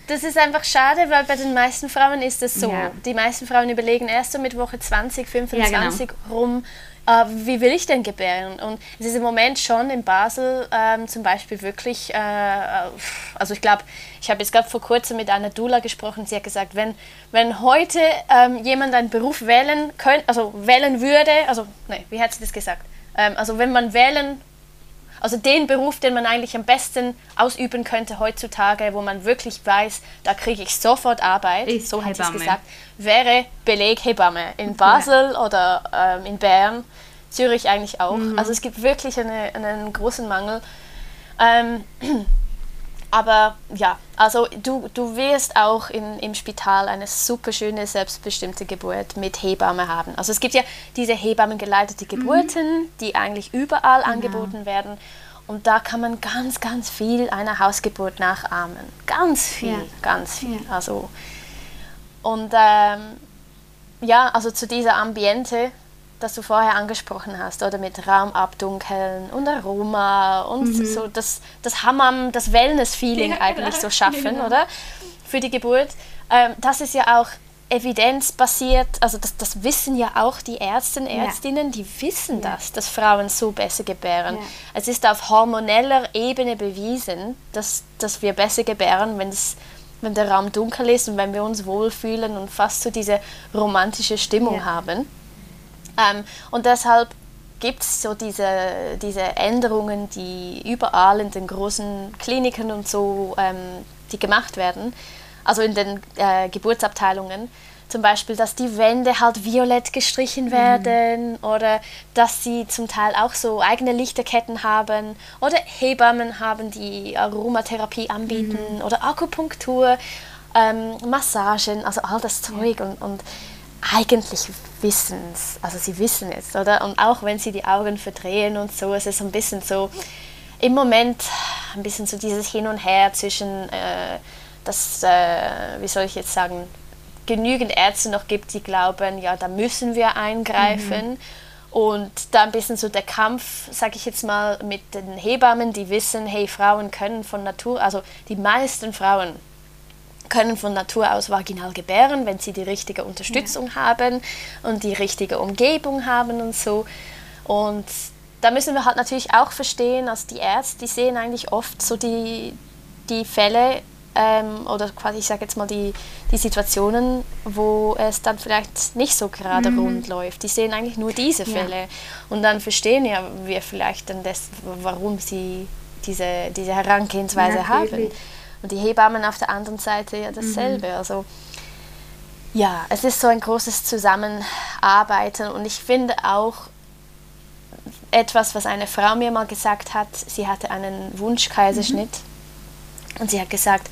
das ist einfach schade, weil bei den meisten Frauen ist es so. Ja. Die meisten Frauen überlegen erst so mit Woche zwanzig, fünfundzwanzig ja, genau. rum, äh, wie will ich denn gebären? Und es ist im Moment schon in Basel ähm, zum Beispiel wirklich, äh, also ich glaube, ich habe jetzt gerade vor kurzem mit einer Doula gesprochen, sie hat gesagt, wenn, wenn heute ähm, jemand einen Beruf wählen könnte, also wählen würde, also, nee, wie hat sie das gesagt? Ähm, also wenn man wählen Also den Beruf, den man eigentlich am besten ausüben könnte heutzutage, wo man wirklich weiß, da kriege ich sofort Arbeit, ist so hat sie es gesagt, wäre Beleghebamme in Basel ja. oder ähm, in Bern, Zürich eigentlich auch. Mhm. Also es gibt wirklich eine, einen großen Mangel. Ähm, aber ja, also du, du wirst auch in, im Spital eine super schöne, selbstbestimmte Geburt mit Hebamme haben. Also es gibt ja diese hebammengeleitete Geburten, mhm. die eigentlich überall genau. angeboten werden. Und da kann man ganz, ganz viel einer Hausgeburt nachahmen. Ganz viel, ja. ganz viel. Ja. Also, und ähm, ja, also zu dieser Ambiente, das du vorher angesprochen hast, oder mit Raum abdunkeln und Aroma und mhm. so das, das Hammam, das Wellness-Feeling ja, eigentlich so schaffen, ja. oder? Für die Geburt. Ähm, das ist ja auch evidenzbasiert, also das, das wissen ja auch die Ärzte und Ärztinnen, ja. die wissen ja. das, dass Frauen so besser gebären. Ja. Es ist auf hormoneller Ebene bewiesen, dass, dass wir besser gebären, wenn es wenn der Raum dunkel ist und wenn wir uns wohlfühlen und fast so diese romantische Stimmung ja. haben. Ähm, und deshalb gibt es so diese, diese Änderungen, die überall in den großen Kliniken und so, ähm, die gemacht werden, also in den äh, Geburtsabteilungen, zum Beispiel, dass die Wände halt violett gestrichen werden mhm. oder dass sie zum Teil auch so eigene Lichterketten haben oder Hebammen haben, die Aromatherapie anbieten mhm. oder Akupunktur, ähm, Massagen, also all das Zeug ja. und, und eigentlich wissen es, also sie wissen es, oder? Und auch wenn sie die Augen verdrehen und so, es ist ein bisschen so, im Moment ein bisschen so dieses Hin und Her zwischen, äh, dass, äh, wie soll ich jetzt sagen, genügend Ärzte noch gibt, die glauben, ja, da müssen wir eingreifen. Mhm. Und da ein bisschen so der Kampf, sage ich jetzt mal, mit den Hebammen, die wissen, hey, Frauen können von Natur, also die meisten Frauen, können von Natur aus vaginal gebären, wenn sie die richtige Unterstützung ja. haben und die richtige Umgebung haben und so. Und da müssen wir halt natürlich auch verstehen, also die Ärzte, die sehen eigentlich oft so die, die Fälle, ähm, oder quasi, ich sage jetzt mal, die, die Situationen, wo es dann vielleicht nicht so gerade mhm. rund läuft. Die sehen eigentlich nur diese Fälle ja. und dann verstehen ja wir vielleicht dann das, warum sie diese, diese Herangehensweise ja, haben. Und die Hebammen auf der anderen Seite ja dasselbe. Mhm. Also, ja, es ist so ein großes Zusammenarbeiten und ich finde auch etwas, was eine Frau mir mal gesagt hat, sie hatte einen Wunschkaiserschnitt mhm. und sie hat gesagt,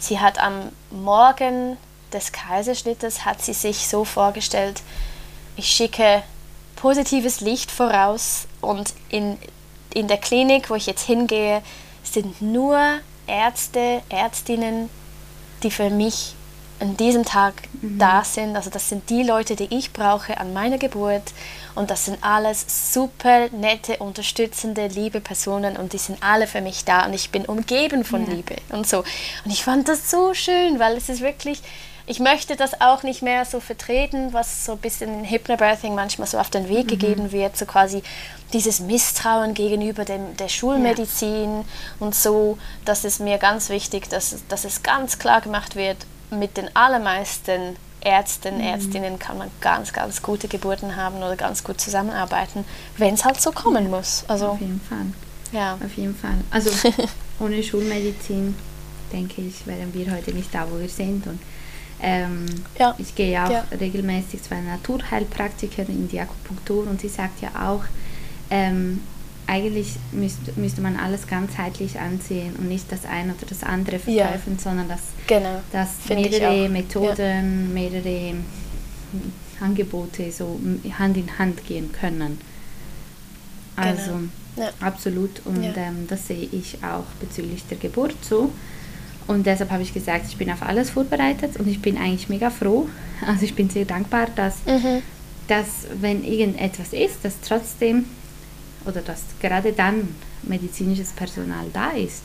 sie hat am Morgen des Kaiserschnittes, hat sie sich so vorgestellt, ich schicke positives Licht voraus und in, in der Klinik, wo ich jetzt hingehe, sind nur Ärzte, Ärztinnen, die für mich an diesem Tag mhm. da sind, also das sind die Leute, die ich brauche an meiner Geburt und das sind alles super nette, unterstützende, liebe Personen und die sind alle für mich da und ich bin umgeben von ja. Liebe und so. Und ich fand das so schön, weil es ist wirklich, ich möchte das auch nicht mehr so vertreten, was so ein bisschen in Hypnobirthing manchmal so auf den Weg mhm. gegeben wird, so quasi dieses Misstrauen gegenüber dem, der Schulmedizin ja. und so, das ist mir ganz wichtig, dass, dass es ganz klar gemacht wird, mit den allermeisten Ärzten, mhm. Ärztinnen kann man ganz, ganz gute Geburten haben oder ganz gut zusammenarbeiten, wenn es halt so kommen ja, muss. Also, auf jeden Fall. Ja. Auf jeden Fall. Also ohne Schulmedizin, denke ich, wären wir heute nicht da, wo wir sind. Und, ähm, ja. Ich gehe auch ja. regelmäßig zu einer Naturheilpraktikerin in die Akupunktur und sie sagt ja auch, ähm, eigentlich müsste, müsste man alles ganzheitlich ansehen und nicht das eine oder das andere verteufeln, ja. sondern dass, genau. dass mehrere Methoden, ja. mehrere Angebote so Hand in Hand gehen können. Also genau. ja. absolut und ja. ähm, das sehe ich auch bezüglich der Geburt so. Und deshalb habe ich gesagt, ich bin auf alles vorbereitet und ich bin eigentlich mega froh. Also ich bin sehr dankbar, dass, mhm. dass wenn irgendetwas ist, dass trotzdem oder dass gerade dann medizinisches Personal da ist,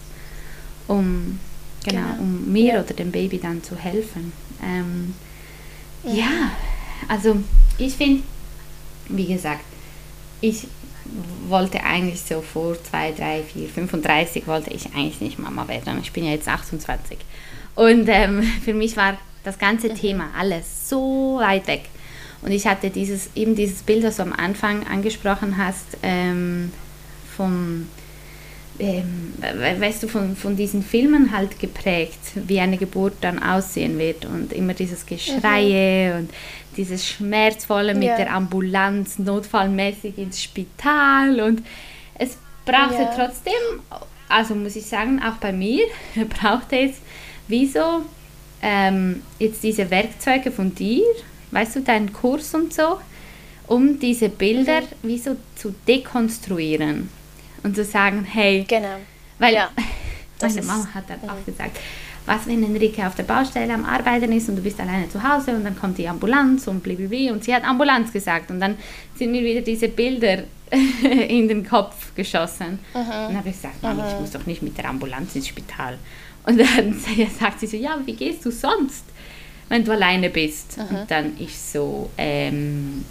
um, genau, genau. um mir ja. oder dem Baby dann zu helfen. Ähm, ja. ja, also ich finde, wie gesagt, ich wollte eigentlich so vor zwei, drei, vier, fünfunddreißig wollte ich eigentlich nicht Mama werden. Ich bin ja jetzt achtundzwanzig. Und ähm, für mich war das ganze Thema alles so weit weg. Und ich hatte dieses, eben dieses Bild, das du am Anfang angesprochen hast, ähm, vom, ähm, weißt du, von, von diesen Filmen halt geprägt, wie eine Geburt dann aussehen wird und immer dieses Geschreie mhm. und dieses Schmerzvolle mit ja. der Ambulanz, notfallmäßig ins Spital und es brauchte ja. trotzdem, also muss ich sagen, auch bei mir brauchte es, wieso ähm, jetzt diese Werkzeuge von dir, weißt du, deinen Kurs und so, um diese Bilder mhm. wie so zu dekonstruieren und zu sagen, hey, genau. weil ja, meine Mama hat dann mhm. auch gesagt, was, wenn Enrique auf der Baustelle am Arbeiten ist und du bist alleine zu Hause und dann kommt die Ambulanz und blablabla und sie hat Ambulanz gesagt und dann sind mir wieder diese Bilder in den Kopf geschossen. Mhm. Und dann habe ich gesagt, Mama, mhm. ich muss doch nicht mit der Ambulanz ins Spital. Und dann sagt sie so, ja, wie gehst du sonst, wenn du alleine bist? Aha. Und dann ich so, ähm,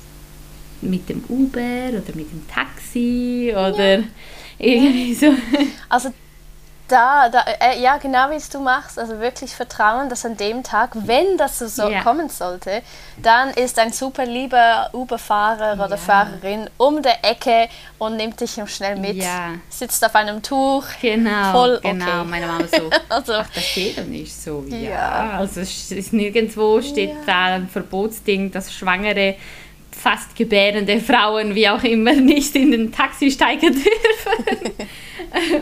mit dem Uber oder mit dem Taxi oder ja. irgendwie so. Also da, da äh, ja, genau wie es du machst, also wirklich vertrauen, dass an dem Tag, wenn das so, so ja. kommen sollte, dann ist ein super lieber Uber-Fahrer ja. oder Fahrerin um der Ecke und nimmt dich schnell mit, ja. sitzt auf einem Tuch, genau, voll okay. Genau, meine Mama so, also, ach, das geht doch nicht so, ja, ja. also es ist nirgendwo, steht ja. da ein Verbotsding, dass Schwangere, fast gebärende Frauen, wie auch immer, nicht in den Taxi steigen dürfen.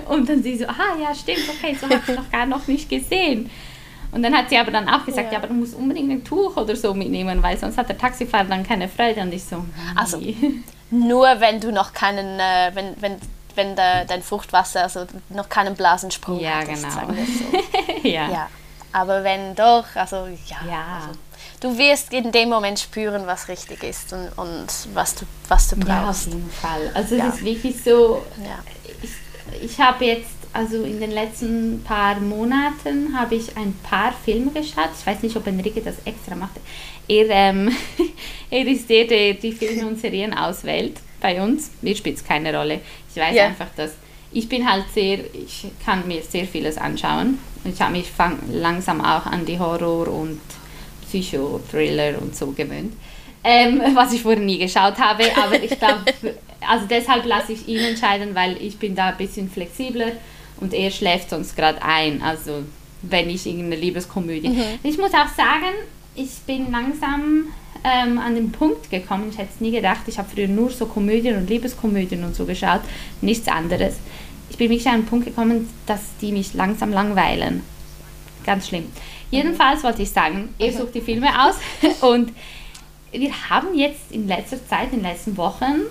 Und dann sie so, ah ja, stimmt, okay, so habe ich noch gar noch nicht gesehen. Und dann hat sie aber dann auch gesagt, ja, ja aber du musst unbedingt ein Tuch oder so mitnehmen, weil sonst hat der Taxifahrer dann keine Freude an dich. So, also, nur wenn du noch keinen, äh, wenn, wenn, wenn der, dein Fruchtwasser, also noch keinen Blasensprung ja, hattest, genau. sagen wir so. ja. ja, aber wenn doch, also ja. ja. Also, du wirst in dem Moment spüren, was richtig ist und, und was du, was du brauchst. Ja, auf jeden Fall. Also es ja. ist wirklich so, ja. ich, ich habe jetzt, also in den letzten paar Monaten habe ich ein paar Filme geschaut. Ich weiß nicht, ob Enrique das extra macht. Er, ähm, er ist der, der die Filme und Serien auswählt bei uns. Mir spielt es keine Rolle. Ich weiß ja. einfach, dass ich bin halt sehr, ich kann mir sehr vieles anschauen. Ich habe mich fang langsam auch an die Horror- und Psycho-Thriller und so gewöhnt, ähm, was ich vorher nie geschaut habe. Aber ich glaube, also deshalb lasse ich ihn entscheiden, weil ich bin da ein bisschen flexibler und er schläft sonst gerade ein. Also wenn ich irgendeine Liebeskomödie. Mhm. Ich muss auch sagen, ich bin langsam ähm, an den Punkt gekommen, ich hätte es nie gedacht, ich habe früher nur so Komödien und Liebeskomödien und so geschaut, nichts anderes. Ich bin wirklich an den Punkt gekommen, dass die mich langsam langweilen. Ganz schlimm. Jedenfalls wollte ich sagen, ihr sucht die Filme aus und wir haben jetzt in letzter Zeit, in den letzten Wochen,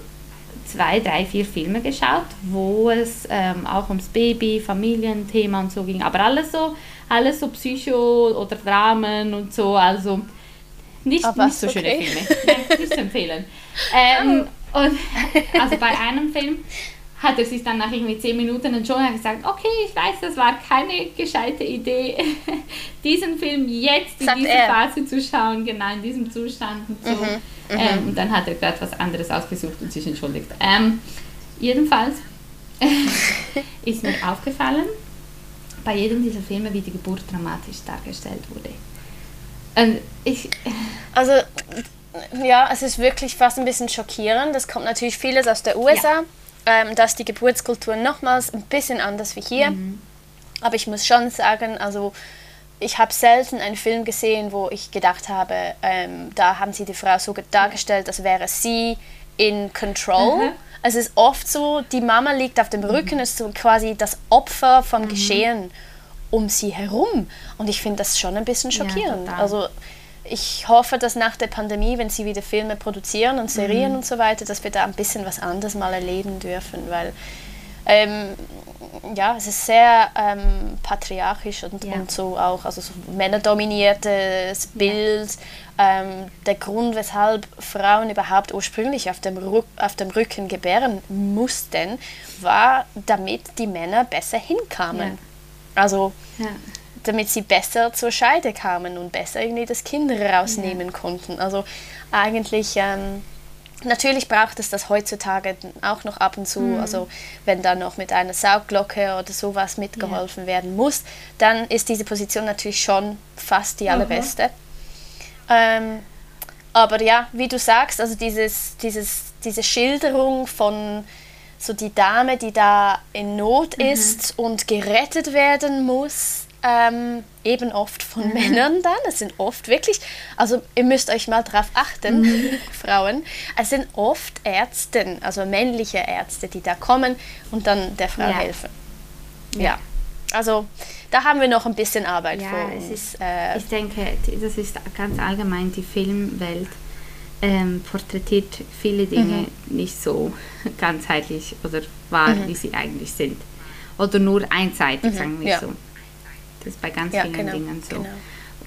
zwei, drei, vier Filme geschaut, wo es ähm, auch ums Baby, Familienthema und so ging, aber alles so, alles so Psycho oder Dramen und so, also nicht, aber nicht so okay. Schöne Filme, nein, nicht zu empfehlen. Ähm, oh. und, also bei einem Film hat er sich dann nach irgendwie zehn Minuten entschuldigt und gesagt, okay, ich weiß, das war keine gescheite Idee, diesen Film jetzt in Sagt dieser er. Phase zu schauen, genau in diesem Zustand und so. Mhm. Mhm. Ähm, und dann hat er gerade was anderes ausgesucht und sich entschuldigt. Ähm, jedenfalls ist mir aufgefallen, bei jedem dieser Filme, wie die Geburt dramatisch dargestellt wurde. Und ich... Also, ja, es ist wirklich fast ein bisschen schockierend. Es kommt natürlich vieles aus der U S A, ja. ähm, dass die Geburtskultur nochmals ein bisschen anders wie hier. Mhm. Aber ich muss schon sagen, also... Ich habe selten einen Film gesehen, wo ich gedacht habe, ähm, da haben sie die Frau so dargestellt, als wäre sie in Control. Mhm. Es ist oft so, die Mama liegt auf dem Rücken, mhm. ist so quasi das Opfer vom mhm. Geschehen um sie herum. Und ich finde das schon ein bisschen schockierend. Ja, also ich hoffe, dass nach der Pandemie, wenn sie wieder Filme produzieren und Serien mhm. und so weiter, dass wir da ein bisschen was anderes mal erleben dürfen, weil... Ähm, ja, es ist sehr ähm, patriarchisch und, ja. und so auch, also so männerdominiertes Bild. Ja. Ähm, der Grund, weshalb Frauen überhaupt ursprünglich auf dem, Ru- auf dem Rücken gebären mussten, war, damit die Männer besser hinkamen. Ja. Also, ja. damit sie besser zur Scheide kamen und besser irgendwie das Kind rausnehmen ja. konnten. Also eigentlich... Ähm, Natürlich braucht es das heutzutage auch noch ab und zu, mhm. also wenn da noch mit einer Saugglocke oder sowas mitgeholfen yeah. werden muss, dann ist diese Position natürlich schon fast die allerbeste. Ähm, aber ja, wie du sagst, also dieses, dieses, diese Schilderung von so die Dame, die da in Not mhm. ist und gerettet werden muss, Ähm, eben oft von mhm. Männern dann, es sind oft wirklich, also ihr müsst euch mal drauf achten, mhm. Frauen, es sind oft Ärzte, also männliche Ärzte, die da kommen und dann der Frau ja. helfen. Ja. ja, also da haben wir noch ein bisschen Arbeit ja, vor uns. Ist, äh, ich denke, das ist ganz allgemein, die Filmwelt ähm, porträtiert viele Dinge mhm. nicht so ganzheitlich oder wahr, mhm. wie sie eigentlich sind. Oder nur einseitig, mhm. sagen wir ja. so. Das ist bei ganz ja, vielen genau, Dingen so. Genau.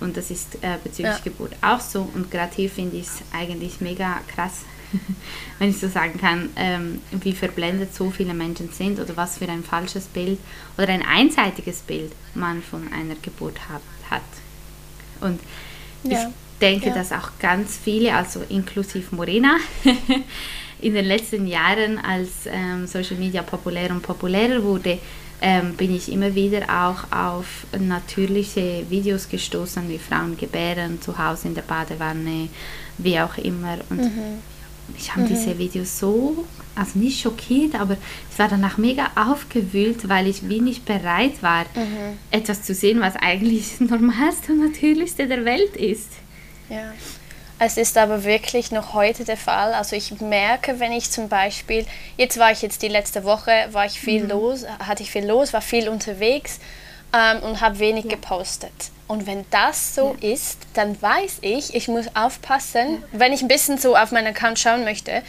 Und das ist äh, bezüglich ja. Geburt auch so. Und gerade hier finde ich es eigentlich mega krass, wenn ich so sagen kann, ähm, wie verblendet so viele Menschen sind oder was für ein falsches Bild oder ein einseitiges Bild man von einer Geburt hat. hat. Und ja. ich denke, ja. dass auch ganz viele, also inklusive Morena, in den letzten Jahren, als ähm, Social Media populär und populärer wurde, Ähm, bin ich immer wieder auch auf natürliche Videos gestoßen, wie Frauen gebären, zu Hause in der Badewanne, wie auch immer. Und mhm. ich habe mhm. diese Videos so, also nicht schockiert, aber ich war danach mega aufgewühlt, weil ich wie nicht bereit war, mhm. etwas zu sehen, was eigentlich das Normalste und Natürlichste der Welt ist. Ja, es ist aber wirklich noch heute der Fall. Also ich merke, wenn ich zum Beispiel, jetzt war ich jetzt die letzte Woche, war ich viel mhm. los, hatte ich viel los, war viel unterwegs ähm, und habe wenig ja. gepostet. Und wenn das so ja. ist, dann weiß ich, ich muss aufpassen, ja. wenn ich ein bisschen so auf meinen Account schauen möchte,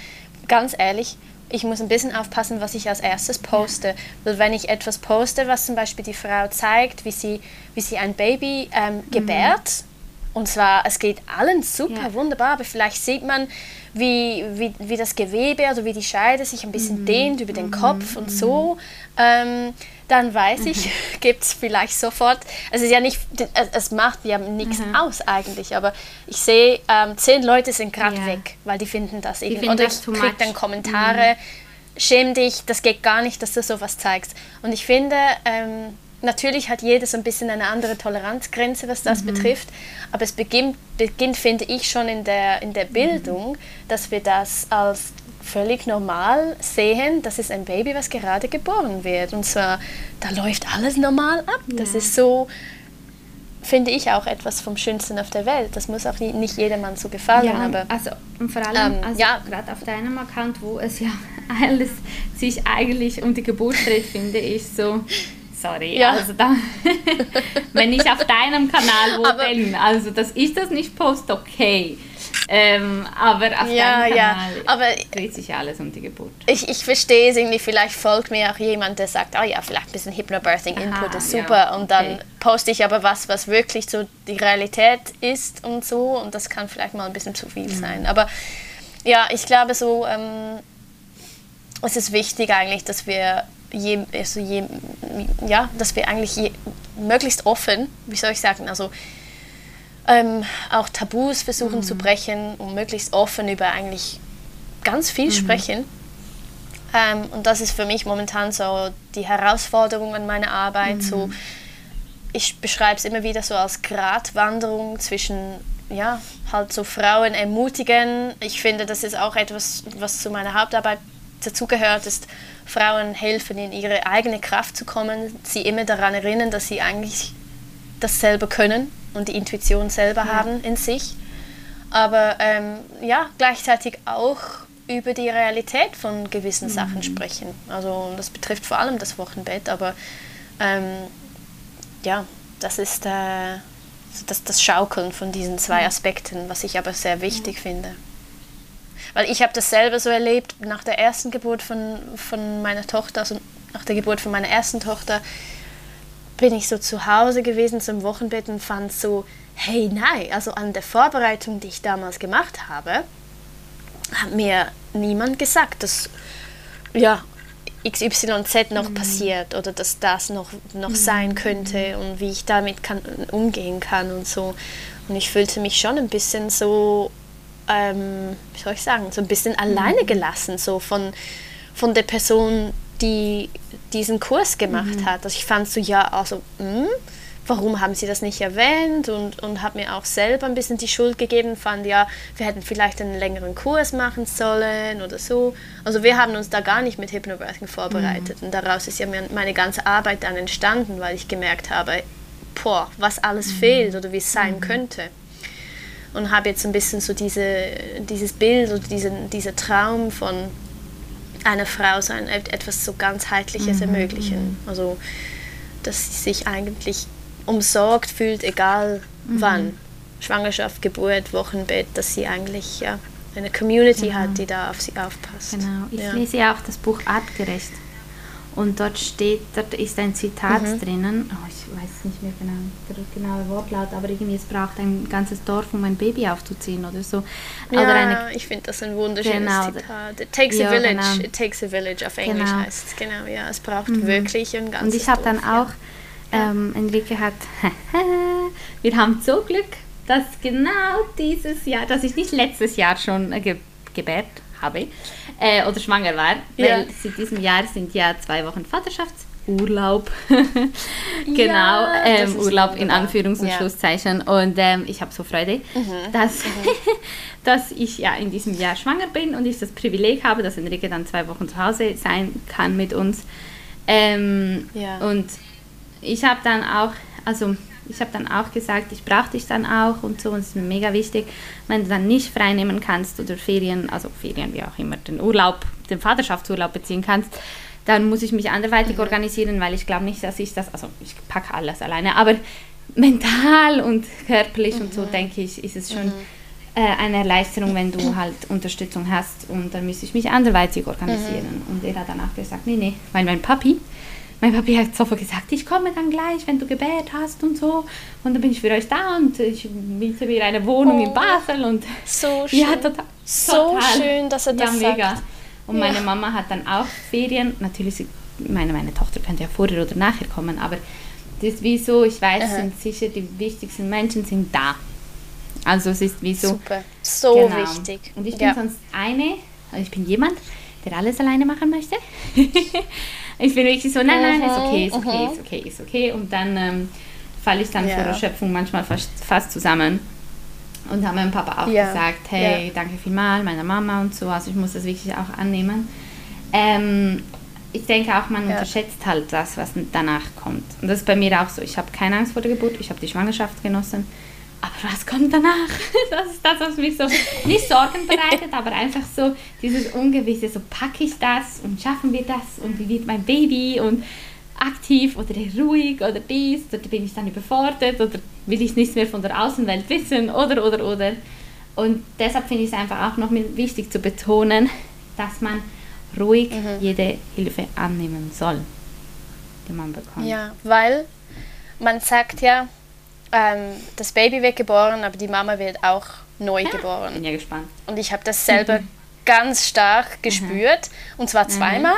ganz ehrlich, ich muss ein bisschen aufpassen, was ich als erstes poste. Ja. Weil wenn ich etwas poste, was zum Beispiel die Frau zeigt, wie sie, wie sie ein Baby ähm, gebärt, mhm. und zwar, es geht allen super, ja. wunderbar, aber vielleicht sieht man, wie, wie, wie das Gewebe, also wie die Scheide sich ein bisschen mm. dehnt über den Kopf mm. und so. Ähm, dann weiß mhm. ich, gibt es vielleicht sofort, es ist ja nicht, es macht ja nichts mhm. aus eigentlich, aber ich sehe, ähm, zehn Leute sind gerade ja. weg, weil die finden das irgendwie. Oder ich kriege dann Kommentare, mhm. schäm dich, das geht gar nicht, dass du sowas zeigst. Und ich finde, ähm, natürlich hat jedes ein bisschen eine andere Toleranzgrenze, was das mhm. betrifft, aber es beginnt, beginnt, finde ich, schon in der, in der Bildung, mhm. dass wir das als völlig normal sehen, das ist ein Baby, was gerade geboren wird. Und zwar, da läuft alles normal ab. Ja. Das ist so, finde ich, auch etwas vom Schönsten auf der Welt. Das muss auch nie, nicht jedermann so gefallen. Ja, aber, also, und vor allem, ähm, also ja. gerade auf deinem Account, wo es ja alles sich eigentlich um die Geburt dreht, finde ich so, sorry, ja. also da, wenn ich auf deinem Kanal, wo aber, bin, also dass ich das nicht poste, okay. Ähm, aber auf ja, deinem ja. Kanal aber dreht sich alles um die Geburt. Ich, ich verstehe es irgendwie, vielleicht folgt mir auch jemand, der sagt, oh ja, vielleicht ein bisschen Hypnobirthing-Input ist super ja, okay. und dann poste ich aber was, was wirklich so die Realität ist und so, und das kann vielleicht mal ein bisschen zu viel mhm. sein. Aber ja, ich glaube so, ähm, es ist wichtig eigentlich, dass wir je, also je, ja, dass wir eigentlich je, möglichst offen, wie soll ich sagen, also Ähm, auch Tabus versuchen mhm. zu brechen und möglichst offen über eigentlich ganz viel mhm. sprechen. Ähm, und das ist für mich momentan so die Herausforderung an meiner Arbeit. Mhm. So, ich beschreibe es immer wieder so als Gratwanderung zwischen, ja, halt so Frauen ermutigen. Ich finde, das ist auch etwas, was zu meiner Hauptarbeit dazugehört, ist, Frauen helfen, in ihre eigene Kraft zu kommen, sie immer daran erinnern, dass sie eigentlich das selber können und die Intuition selber ja. haben in sich, aber ähm, ja, gleichzeitig auch über die Realität von gewissen mhm. Sachen sprechen. Also das betrifft vor allem das Wochenbett, aber ähm, ja, das ist äh, das, das Schaukeln von diesen zwei Aspekten, was ich aber sehr wichtig ja. finde. Weil ich habe das selber so erlebt, nach der ersten Geburt von, von meiner Tochter, also nach der Geburt von meiner ersten Tochter, bin ich so zu Hause gewesen zum Wochenbett und fand so, hey, nein, also an der Vorbereitung, die ich damals gemacht habe, hat mir niemand gesagt, dass ja, X Y Z noch mhm. passiert oder dass das noch, noch mhm. sein könnte und wie ich damit kann, umgehen kann und so. Und ich fühlte mich schon ein bisschen so, ähm, wie soll ich sagen, so ein bisschen mhm. alleine gelassen, so von, von der Person, die diesen Kurs gemacht mhm. hat. Also ich fand so, ja, also, mh, warum haben sie das nicht erwähnt? Und, und habe mir auch selber ein bisschen die Schuld gegeben, fand, ja, wir hätten vielleicht einen längeren Kurs machen sollen oder so. Also wir haben uns da gar nicht mit Hypnobirthing vorbereitet. Mhm. Und daraus ist ja meine ganze Arbeit dann entstanden, weil ich gemerkt habe, boah, was alles mhm. fehlt oder wie es sein mhm. könnte. Und habe jetzt ein bisschen so diese, dieses Bild oder diesen, dieser Traum von einer Frau so ein, etwas so ganzheitliches mhm. ermöglichen. Also, dass sie sich eigentlich umsorgt fühlt, egal mhm. wann. Schwangerschaft, Geburt, Wochenbett, dass sie eigentlich ja, eine Community genau. hat, die da auf sie aufpasst. Genau. Ich ja. lese ja auch das Buch Artgerecht. Und dort steht, dort ist ein Zitat mhm. drinnen, oh, ich weiß nicht mehr genau der genaue Wortlaut, aber irgendwie, es braucht ein ganzes Dorf, um ein Baby aufzuziehen oder so. Ja, oder eine, ich finde das ein wunderschönes genau, Zitat. It takes ja, a village, genau. it takes a village auf Englisch genau. heißt es. Genau, ja, es braucht mhm. wirklich ein ganzes Dorf. Und ich habe dann auch, ja. ähm, Enrique hat, wir haben so Glück, dass genau dieses Jahr, dass ich nicht letztes Jahr schon ge gebärt habe, Äh, oder schwanger war, weil ja. seit diesem Jahr sind ja zwei Wochen Vaterschaftsurlaub. Genau, ja, ähm, Urlaub wunderbar. In Anführungs- und ja. Schlusszeichen. Und ähm, ich habe so Freude, mhm. dass, mhm. dass ich ja in diesem Jahr schwanger bin und ich das Privileg habe, dass Enrique dann zwei Wochen zu Hause sein kann mit uns. Ähm, ja. Und ich habe dann auch, also ich habe dann auch gesagt, ich brauche dich dann auch und so, und es ist mir mega wichtig, wenn du dann nicht frei nehmen kannst oder Ferien, also Ferien wie auch immer, den Urlaub, den Vaterschaftsurlaub beziehen kannst, dann muss ich mich anderweitig mhm. organisieren, weil ich glaube nicht, dass ich das, also ich packe alles alleine, aber mental und körperlich mhm. und so, denke ich, ist es schon mhm. äh, eine Erleichterung, wenn du halt Unterstützung hast, und dann müsste ich mich anderweitig organisieren. Mhm. Und er hat dann auch gesagt, nee, nee, weil mein Papi, Mein Papi hat sofort gesagt, ich komme dann gleich, wenn du gebärt hast und so. Und dann bin ich für euch da und ich miete mir eine Wohnung oh, in Basel. Und so schön. Ja, total, so total. schön, dass er das ja, mega. sagt. Und ja. meine Mama hat dann auch Ferien. Natürlich, meine, meine Tochter könnte ja vorher oder nachher kommen, aber das ist wie so, ich weiß, Aha. sind sicher die wichtigsten Menschen sind da. Also es ist wie so. Super, so genau. wichtig. Und ich bin ja. sonst eine, also ich bin jemand, der alles alleine machen möchte. Ich bin wirklich so, nein, nein, mhm. ist okay, ist okay, mhm. ist okay, ist okay. Und dann ähm, falle ich dann ja. vor Erschöpfung manchmal fast, fast zusammen. Und haben meinem Papa auch ja. gesagt, hey, ja. danke vielmals, meiner Mama und so. Also ich muss das wirklich auch annehmen. Ähm, ich denke auch, man ja. unterschätzt halt das, was danach kommt. Und das ist bei mir auch so. Ich habe keine Angst vor der Geburt, ich habe die Schwangerschaft genossen. Aber was kommt danach? Das ist das, was mich so nicht Sorgen bereitet, aber einfach so dieses Ungewisse, so packe ich das und schaffen wir das und wie wird mein Baby und aktiv oder ruhig oder dies, oder bin ich dann überfordert oder will ich nichts mehr von der Außenwelt wissen oder, oder, oder. Und deshalb finde ich es einfach auch noch wichtig zu betonen, dass man ruhig mhm. jede Hilfe annehmen soll, die man bekommt. Ja, weil man sagt ja, das Baby wird geboren, aber die Mama wird auch neu ja, geboren. Bin ja gespannt. Und ich habe das selber mhm. ganz stark gespürt, mhm. und zwar zweimal.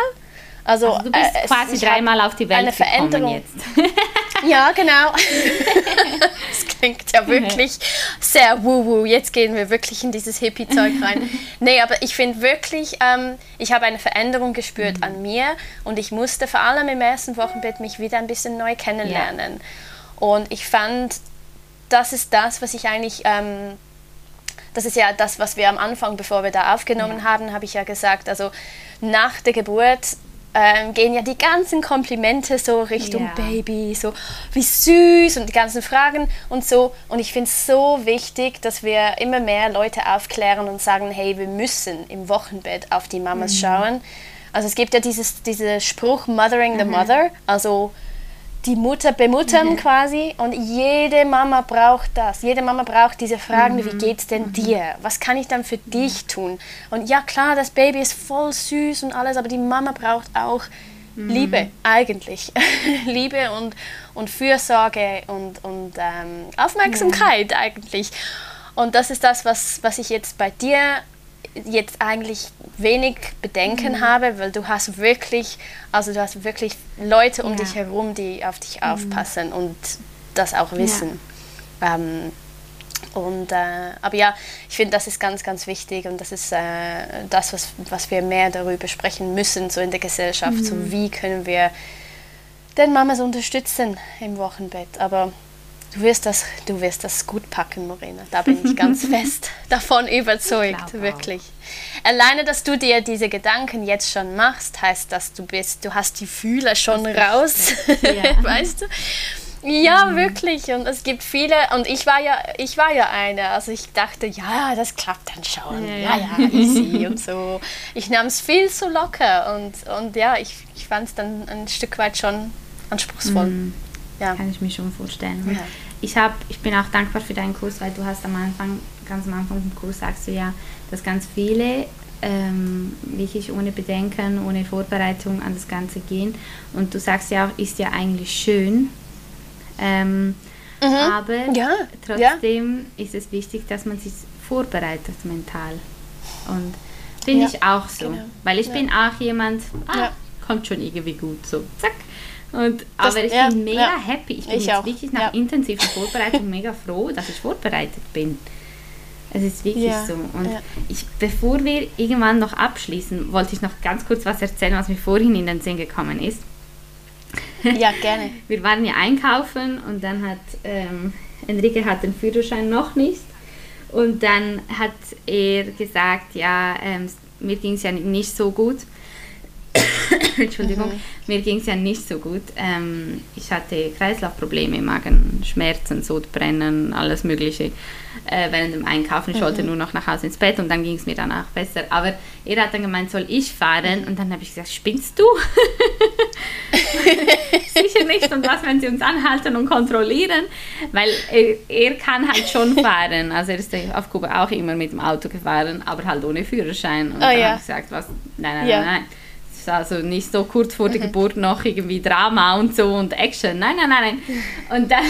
Also, also du bist äh, quasi dreimal auf die Welt eine gekommen Veränderung. Jetzt. Ja, genau. Das klingt ja wirklich sehr wuhu. Jetzt gehen wir wirklich in dieses Hippie-Zeug rein. Nee, aber ich finde wirklich, ähm, ich habe eine Veränderung gespürt mhm. an mir, und ich musste vor allem im ersten Wochenbett mich wieder ein bisschen neu kennenlernen. Ja. Und ich fand, das ist das, was ich eigentlich, ähm, das ist ja das, was wir am Anfang, bevor wir da aufgenommen ja. haben, habe ich ja gesagt, also nach der Geburt ähm, gehen ja die ganzen Komplimente so Richtung ja. Baby, so wie süß und die ganzen Fragen und so. Und ich finde es so wichtig, dass wir immer mehr Leute aufklären und sagen, hey, wir müssen im Wochenbett auf die Mamas mhm. schauen. Also es gibt ja dieses, diesen Spruch, mothering the mhm. mother, also die Mutter bemuttern mhm. quasi, und jede Mama braucht das. Jede Mama braucht diese Fragen, mhm. wie geht's denn mhm. dir? Was kann ich dann für mhm. dich tun? Und ja klar, das Baby ist voll süß und alles, aber die Mama braucht auch mhm. Liebe, eigentlich. Liebe und, und Fürsorge und, und ähm, Aufmerksamkeit ja. eigentlich. Und das ist das, was, was ich jetzt bei dir jetzt eigentlich wenig Bedenken mhm. habe, weil du hast wirklich, also du hast wirklich Leute um ja. dich herum, die auf dich mhm. aufpassen und das auch wissen. Ja. Ähm, und, äh, aber ja, ich finde, das ist ganz, ganz wichtig, und das ist äh, das, was, was wir mehr darüber sprechen müssen, so in der Gesellschaft, mhm. so wie können wir den Mamas unterstützen im Wochenbett. Aber Du wirst, das, du wirst das gut packen, Morena. Da bin ich ganz fest davon überzeugt, wirklich. Auch. Alleine, dass du dir diese Gedanken jetzt schon machst, heißt, dass du bist, du hast die Fühler schon raus, ja. weißt du? Ja, mhm. wirklich. Und es gibt viele, und ich war ja, ich war ja eine, also ich dachte, ja, das klappt dann schon, ja, ja, ja easy und so. Ich nahm es viel zu locker, und, und ja, ich, ich fand es dann ein Stück weit schon anspruchsvoll. Mhm. Ja. Kann ich mir schon vorstellen. Ja. Ich, hab, ich bin auch dankbar für deinen Kurs, weil du hast am Anfang, ganz am Anfang vom Kurs sagst du ja, dass ganz viele ähm, wirklich ohne Bedenken, ohne Vorbereitung an das Ganze gehen. Und du sagst ja auch, ist ja eigentlich schön. Ähm, mhm. Aber ja. trotzdem ja. ist es wichtig, dass man sich vorbereitet mental. Und bin ja. ich auch so. Genau. Weil ich ja. bin auch jemand, ah, ja. kommt schon irgendwie gut, so zack. Und, das, aber ich ja, bin mega ja. happy. Ich bin ich jetzt auch. wirklich nach ja. intensiver Vorbereitung mega froh, dass ich vorbereitet bin. Es ist wirklich ja, so. Und ja. ich, bevor wir irgendwann noch abschließen, wollte ich noch ganz kurz was erzählen, was mir vorhin in den Sinn gekommen ist. Ja, gerne. Wir waren ja einkaufen, und dann hat ähm, Enrique hat den Führerschein noch nicht. Und dann hat er gesagt, ja, ähm, mir ging es ja nicht so gut. Entschuldigung, mhm. mir ging es ja nicht so gut. Ähm, ich hatte Kreislaufprobleme, Magenschmerzen, Sodbrennen, alles Mögliche äh, während dem Einkaufen. Ich mhm. wollte nur noch nach Hause ins Bett, und dann ging es mir danach besser. Aber er hat dann gemeint, soll ich fahren? Mhm. Und dann habe ich gesagt, spinnst du? Sicher nicht. Und was, wenn sie uns anhalten und kontrollieren? Weil er, er kann halt schon fahren. Also er ist auf Kuba auch immer mit dem Auto gefahren, aber halt ohne Führerschein. Und oh, dann ja. habe ich gesagt, was? Nein, nein, ja. nein, nein. Also nicht so kurz vor der mhm. Geburt noch irgendwie Drama und so und Action. Nein, nein, nein, nein. Und dann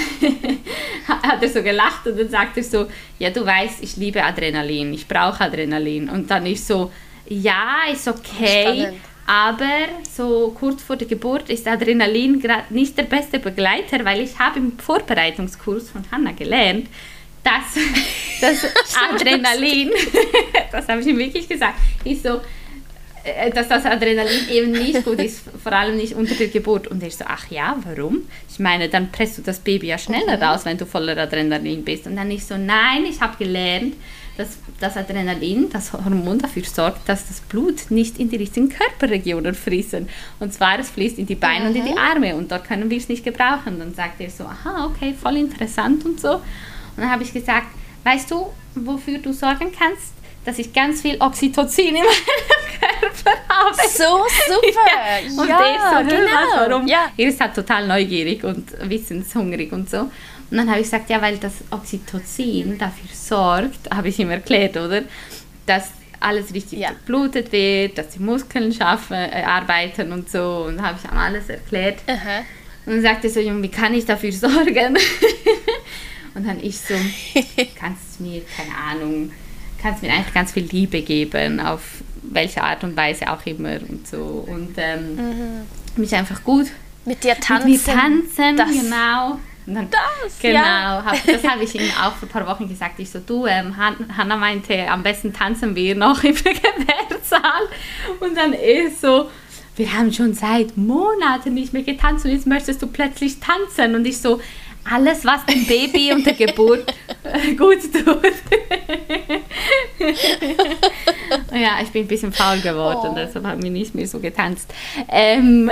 hat er so gelacht, und dann sagt er so, ja, du weißt, ich liebe Adrenalin, ich brauche Adrenalin. Und dann ich so, ja, ist okay, Spannend. aber so kurz vor der Geburt ist Adrenalin gerade nicht der beste Begleiter, weil ich habe im Vorbereitungskurs von Hanna gelernt, dass das Adrenalin, das habe ich ihm wirklich gesagt, ist so, dass das Adrenalin eben nicht gut ist, vor allem nicht unter der Geburt. Und ich so, ach ja, warum? Ich meine, dann presst du das Baby ja schneller raus, wenn du voller Adrenalin bist. Und dann ich so, nein, ich habe gelernt, dass das Adrenalin, das Hormon dafür sorgt, dass das Blut nicht in die richtigen Körperregionen fließen. Und zwar, es fließt in die Beine, mhm, und in die Arme und dort können wir es nicht gebrauchen. Und dann sagt er so, aha, okay, voll interessant und so. Und dann habe ich gesagt, weißt du, wofür du sorgen kannst? Dass ich ganz viel Oxytocin in meinem Körper habe. So super! Ja. Und ja, der so, genau. Warum? Ja. Er ist halt total neugierig und wissenshungrig und so. Und dann habe ich gesagt, ja, weil das Oxytocin dafür sorgt, habe ich ihm erklärt, oder? Dass alles richtig ja. durchblutet wird, dass die Muskeln schaffen, äh, arbeiten und so. Und habe ich ihm alles erklärt. Aha. Und dann sagte er so, Junge, wie kann ich dafür sorgen? Und dann ich so, kannst du mir, keine Ahnung, kannst mir eigentlich ganz viel Liebe geben, auf welche Art und Weise auch immer und so. Und ähm, mhm. mich einfach gut mit dir tanzen. Mit mir tanzen, das, genau. Und dann, das, genau, ja. hab, das habe ich ihm auch vor ein paar Wochen gesagt. Ich so, du, ähm, Han- Hanna meinte, am besten tanzen wir noch im Gebärsaal. Und dann eh so, wir haben schon seit Monaten nicht mehr getanzt und jetzt möchtest du plötzlich tanzen. Und ich so, alles, was dem Baby und der Geburt gut tut. Ja, ich bin ein bisschen faul geworden, oh. deshalb haben wir nicht mehr so getanzt. Ähm,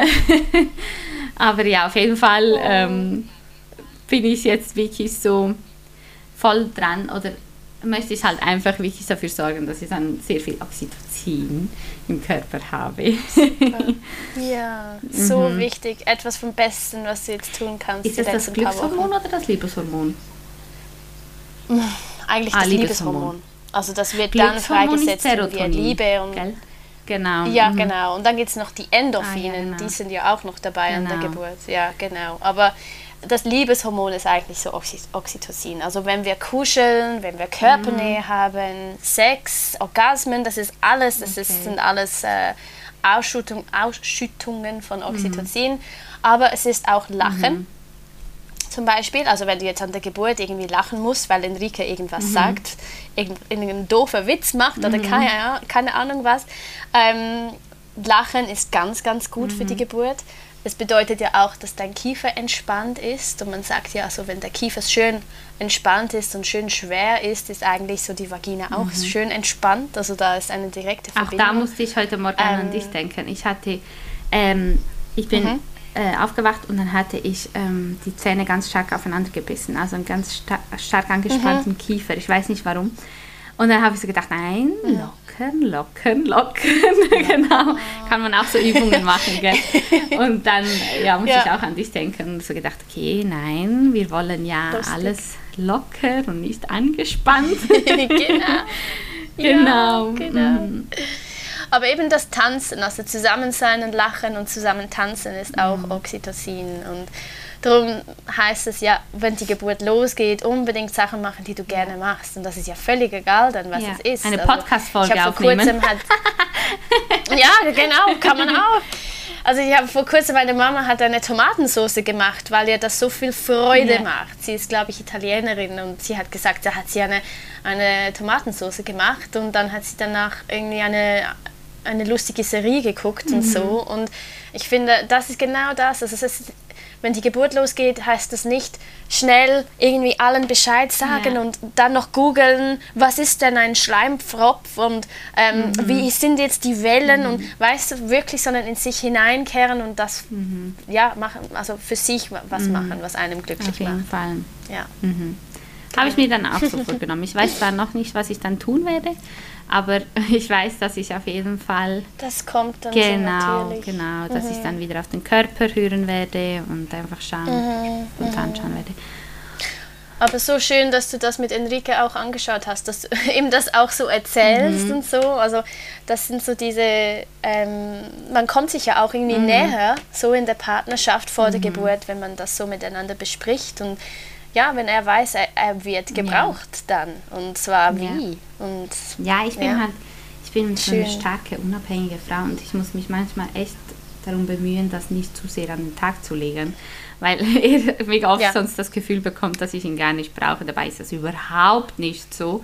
aber ja, auf jeden Fall ähm, bin ich jetzt wirklich so voll dran oder möchte ich halt einfach wirklich dafür sorgen, dass ich dann sehr viel Oxytocin im Körper habe. Super. Ja, so mhm. wichtig. Etwas vom Besten, was du jetzt tun kannst. Ist das das Glückshormon oder das Liebeshormon? Eigentlich ah, das Liebeshormon. Liebeshormon. Also das wird dann freigesetzt via Liebe. Und gell? Genau. Ja, mhm. genau. Und dann gibt es noch die Endorphinen. Ah, ja, genau. Die sind ja auch noch dabei genau. an der Geburt. Ja, genau. Aber das Liebeshormon ist eigentlich so Oxytocin. Also wenn wir kuscheln, wenn wir Körpernähe mhm. haben, Sex, Orgasmen, das ist alles, das okay. ist, sind alles äh, Ausschüttung, Ausschüttungen von Oxytocin. Mhm. Aber es ist auch Lachen. Mhm. Zum Beispiel, also wenn du jetzt an der Geburt irgendwie lachen musst, weil Enrique irgendwas mhm. sagt, irgendeinen doofen Witz macht mhm. oder keine, keine Ahnung was. Ähm, Lachen ist ganz, ganz gut mhm. für die Geburt. Es bedeutet ja auch, dass dein Kiefer entspannt ist und man sagt ja, also wenn der Kiefer schön entspannt ist und schön schwer ist, ist eigentlich so die Vagina auch mhm. schön entspannt, also da ist eine direkte Verbindung. Auch da musste ich heute Morgen ähm, an dich denken. Ich hatte, ähm, ich bin mhm. äh, aufgewacht und dann hatte ich ähm, die Zähne ganz stark aufeinander gebissen, also einen ganz star- stark angespannten mhm. Kiefer, ich weiß nicht warum. Und dann habe ich so gedacht, nein, lockern, lockern, lockern, genau, kann man auch so Übungen machen, gell? Und dann ja, muss ja. ich auch an dich denken und so gedacht, okay, nein, wir wollen ja Lustig. alles locker und nicht angespannt. Genau. Genau. Ja, genau. Aber eben das Tanzen, also Zusammensein und Lachen und zusammen tanzen ist auch mhm. Oxytocin und darum heißt es ja, wenn die Geburt losgeht, unbedingt Sachen machen, die du gerne machst. Und das ist ja völlig egal, dann, was ja. es ist. Eine Podcast-Folge also, aufnehmen. Vor kurzem hat, ja, genau, kann man auch. Also ich habe vor kurzem, meine Mama hat eine Tomatensauce gemacht, weil ihr das so viel Freude ja. macht. Sie ist, glaube ich, Italienerin und sie hat gesagt, da hat sie eine, eine Tomatensauce gemacht und dann hat sie danach irgendwie eine... eine lustige Serie geguckt mhm. und so. Und ich finde, das ist genau das. Also es ist, wenn die Geburt losgeht, heißt das nicht schnell irgendwie allen Bescheid sagen ja. und dann noch googeln, was ist denn ein Schleimpfropf und ähm, mhm. wie sind jetzt die Wellen mhm. und weißt du, wirklich, sondern in sich hineinkehren und das mhm. ja, machen, also für sich was mhm. machen, was einem glücklich macht. Auf jeden Fall. Ja. Mhm. Habe ich mir dann auch so vorgenommen. Ich weiß zwar noch nicht, was ich dann tun werde, aber ich weiß, dass ich auf jeden Fall... Das kommt dann genau, so natürlich. Genau, dass mhm. ich dann wieder auf den Körper hören werde und einfach schauen mhm. und anschauen werde. Aber so schön, dass du das mit Enrique auch angeschaut hast, dass du ihm das auch so erzählst mhm. und so. Also das sind so diese, ähm, man kommt sich ja auch irgendwie mhm. näher, so in der Partnerschaft vor mhm. der Geburt, wenn man das so miteinander bespricht und ja, wenn er weiß, er, er wird gebraucht ja. dann und zwar wie. Ja, und, ja ich bin ja. halt, ich bin so eine starke, unabhängige Frau und ich muss mich manchmal echt darum bemühen, das nicht zu sehr an den Tag zu legen, weil er mega oft ja. sonst das Gefühl bekommt, dass ich ihn gar nicht brauche. Dabei ist das überhaupt nicht so.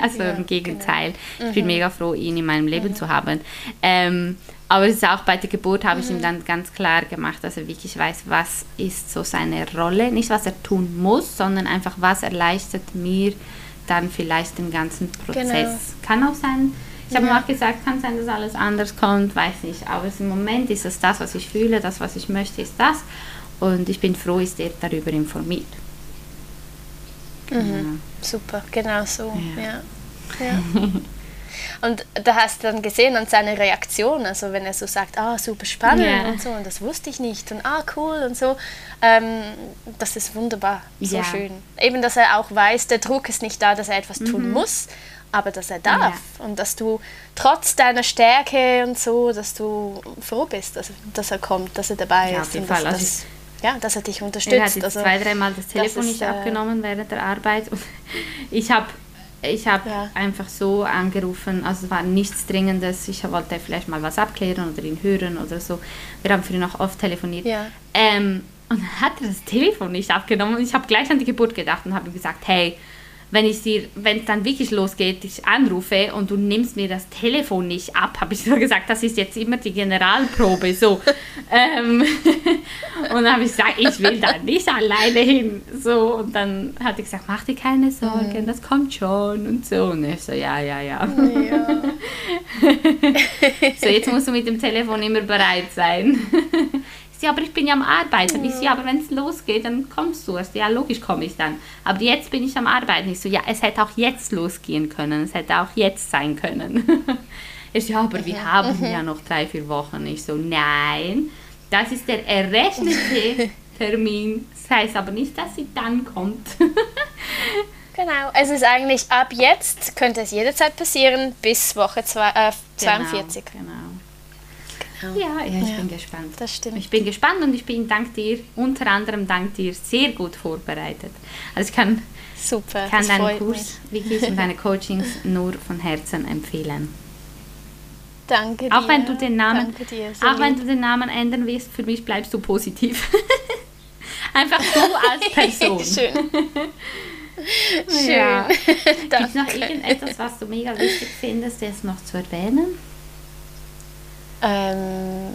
Also ja, im Gegenteil. Genau. Ich bin mhm. mega froh, ihn in meinem Leben mhm. zu haben. Ähm, aber es ist auch bei der Geburt, habe mhm. ich ihm dann ganz klar gemacht, dass er wirklich weiß, was ist so seine Rolle. Nicht, was er tun muss, sondern einfach, was erleichtert mir dann vielleicht den ganzen Prozess. Genau. Kann auch sein, ich habe ja. mir auch gesagt, kann sein, dass alles anders kommt, weiß nicht. Aber im Moment ist es das, was ich fühle, das, was ich möchte, ist das. Und ich bin froh, ist er darüber informiert. Genau. Mhm. Super, genau so. Ja. Ja. Ja. Und da hast du dann gesehen an seiner Reaktion, also wenn er so sagt, ah, super spannend ja. und so, und das wusste ich nicht und ah, cool und so, ähm, das ist wunderbar, so ja. schön. Eben, dass er auch weiß, der Druck ist nicht da, dass er etwas mhm. tun muss, aber dass er darf ja. und dass du trotz deiner Stärke und so, dass du froh bist, dass, dass er kommt, dass er dabei ja, ist und dass, dass, ja, dass er dich unterstützt. Er hat jetzt also zwei, dreimal das Telefon das ist, nicht abgenommen äh, während der Arbeit. Ich habe ich hab ja. einfach so angerufen, also es war nichts Dringendes, ich wollte vielleicht mal was abklären oder ihn hören oder so. Wir haben früher noch oft telefoniert. Ja. Ähm, und dann hat er das Telefon nicht abgenommen und ich habe gleich an die Geburt gedacht und habe ihm gesagt, hey, wenn ich dir, wenn es dann wirklich losgeht, ich anrufe und du nimmst mir das Telefon nicht ab, habe ich so gesagt, das ist jetzt immer die Generalprobe, so. ähm, und dann habe ich gesagt, ich will da nicht alleine hin, so. Und dann hat er gesagt, mach dir keine Sorgen, mhm. das kommt schon und so. Und ich so, ja, ja, ja. ja. So, jetzt musst du mit dem Telefon immer bereit sein. Ja, aber ich bin ja am Arbeiten. Ich so, ja, aber wenn es losgeht, dann kommst du erst. Ja, logisch komme ich dann. Aber jetzt bin ich am Arbeiten. Ich so, ja, es hätte auch jetzt losgehen können. Es hätte auch jetzt sein können. Ich so, ja, aber wir mhm. haben mhm. ja noch drei, vier Wochen. Ich so, nein, das ist der errechnete Termin. Das heißt aber nicht, dass sie dann kommt. Genau, es ist eigentlich, ab jetzt könnte es jederzeit passieren, bis Woche zwei, äh, zweiundvierzig. Genau, genau. Ja, ja, ich ja, bin gespannt. Das stimmt. Ich bin gespannt und ich bin dank dir, unter anderem dank dir, sehr gut vorbereitet. Also ich kann, Super, kann deinen Kurs mich. wirklich und deine Coachings nur von Herzen empfehlen. Danke dir. Auch wenn du den Namen, dir, auch wenn du den Namen ändern wirst, für mich bleibst du positiv. Einfach du als Person. Schön. Schön. Ja. Gibt es noch irgendetwas, was du mega wichtig findest, das noch zu erwähnen? Ähm,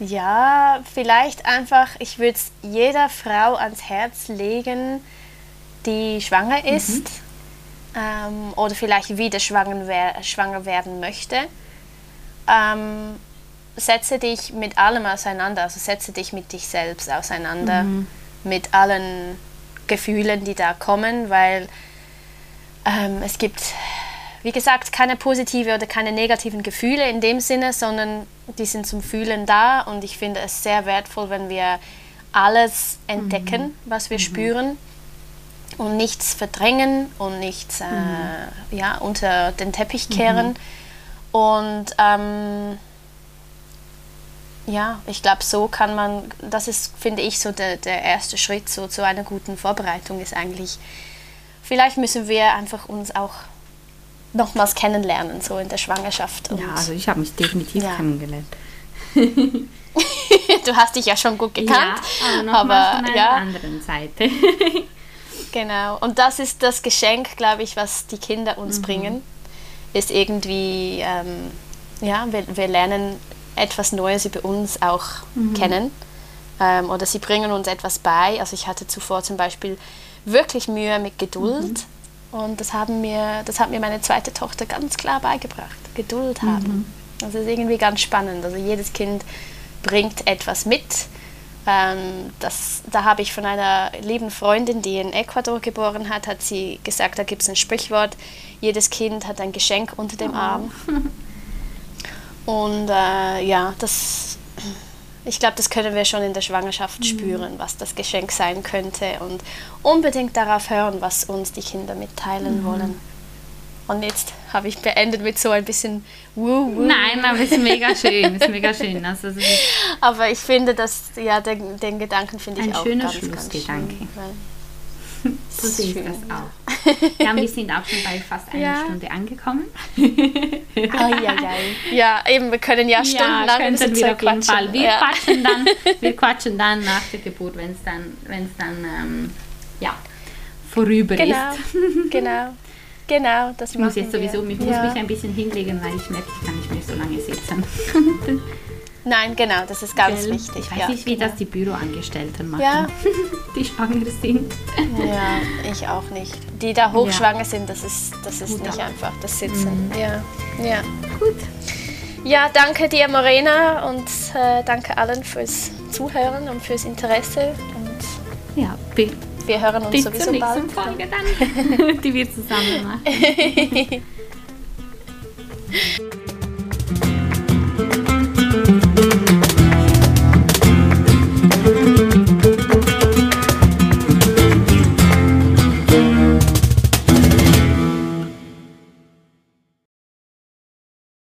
ja, vielleicht einfach, ich würde es jeder Frau ans Herz legen, die schwanger ist mhm. ähm, oder vielleicht wieder schwanger, wer- schwanger werden möchte. Ähm, setze dich mit allem auseinander, also setze dich mit dich selbst auseinander, mhm. mit allen Gefühlen, die da kommen, weil ähm, es gibt... Wie gesagt, keine positive oder keine negativen Gefühle in dem Sinne, sondern die sind zum Fühlen da und ich finde es sehr wertvoll, wenn wir alles entdecken, mhm. was wir mhm. spüren und nichts verdrängen und nichts äh, mhm. ja, unter den Teppich kehren. Mhm. Und ähm, ja, ich glaube, so kann man, das ist, finde ich, so der, der erste Schritt so zu einer guten Vorbereitung ist eigentlich, vielleicht müssen wir einfach uns auch nochmals kennenlernen, so in der Schwangerschaft. Und ja, also ich habe mich definitiv ja. kennengelernt. Du hast dich ja schon gut gekannt, ja, aber, aber von einer ja. anderen Seite. Genau, und das ist das Geschenk, glaube ich, was die Kinder uns mhm. bringen, ist irgendwie, ähm, ja, wir, wir lernen etwas Neues über uns auch mhm. kennen ähm, oder sie bringen uns etwas bei. Also ich hatte zuvor zum Beispiel wirklich Mühe mit Geduld, mhm. und das, haben mir, das hat mir meine zweite Tochter ganz klar beigebracht. Geduld haben. Mhm. Das ist irgendwie ganz spannend. Also jedes Kind bringt etwas mit. Ähm, das, da habe ich von einer lieben Freundin, die in Ecuador geboren hat, hat sie gesagt, da gibt es ein Sprichwort, jedes Kind hat ein Geschenk unter dem oh. Arm. Und äh, ja, das, ich glaube, das können wir schon in der Schwangerschaft mhm. spüren, was das Geschenk sein könnte und unbedingt darauf hören, was uns die Kinder mitteilen mhm. wollen. Und jetzt habe ich beendet mit so ein bisschen Woo-Woo. Nein, aber es ist mega schön, ist mega schön. Also, also aber ich finde, dass, ja, den, den Gedanken finde ich auch ganz, ganz schön. So sehe ich das auch. Ja, wir sind auch schon bei fast einer ja. Stunde angekommen. Ai, ai, ai. Ja, eben, wir können ja stundenlang ja, könnten wir Zeug auf jeden quatschen. Fall. Wir, ja. quatschen dann, wir quatschen dann nach der Geburt, wenn es dann, wenn's dann ähm, ja, vorüber genau. ist. Genau, genau. Das ich muss jetzt sowieso ich ja. muss mich ein bisschen hinlegen, weil ich merke, ich kann nicht mehr so lange sitzen. Nein, genau, das ist ganz Gell. wichtig. Ich weiß ja. nicht, wie das die Büroangestellten machen, ja. die schwanger sind. Ja, ich auch nicht. Die da hochschwanger ja. sind, das ist, das ist nicht auch. einfach, das Sitzen. Mhm. Ja. ja, gut. Ja, danke dir, Morena, und äh, danke allen fürs Zuhören und fürs Interesse. Und ja, bitte. Wir hören uns bis sowieso bald. Bis zur nächsten Folge dann, die wir zusammen machen.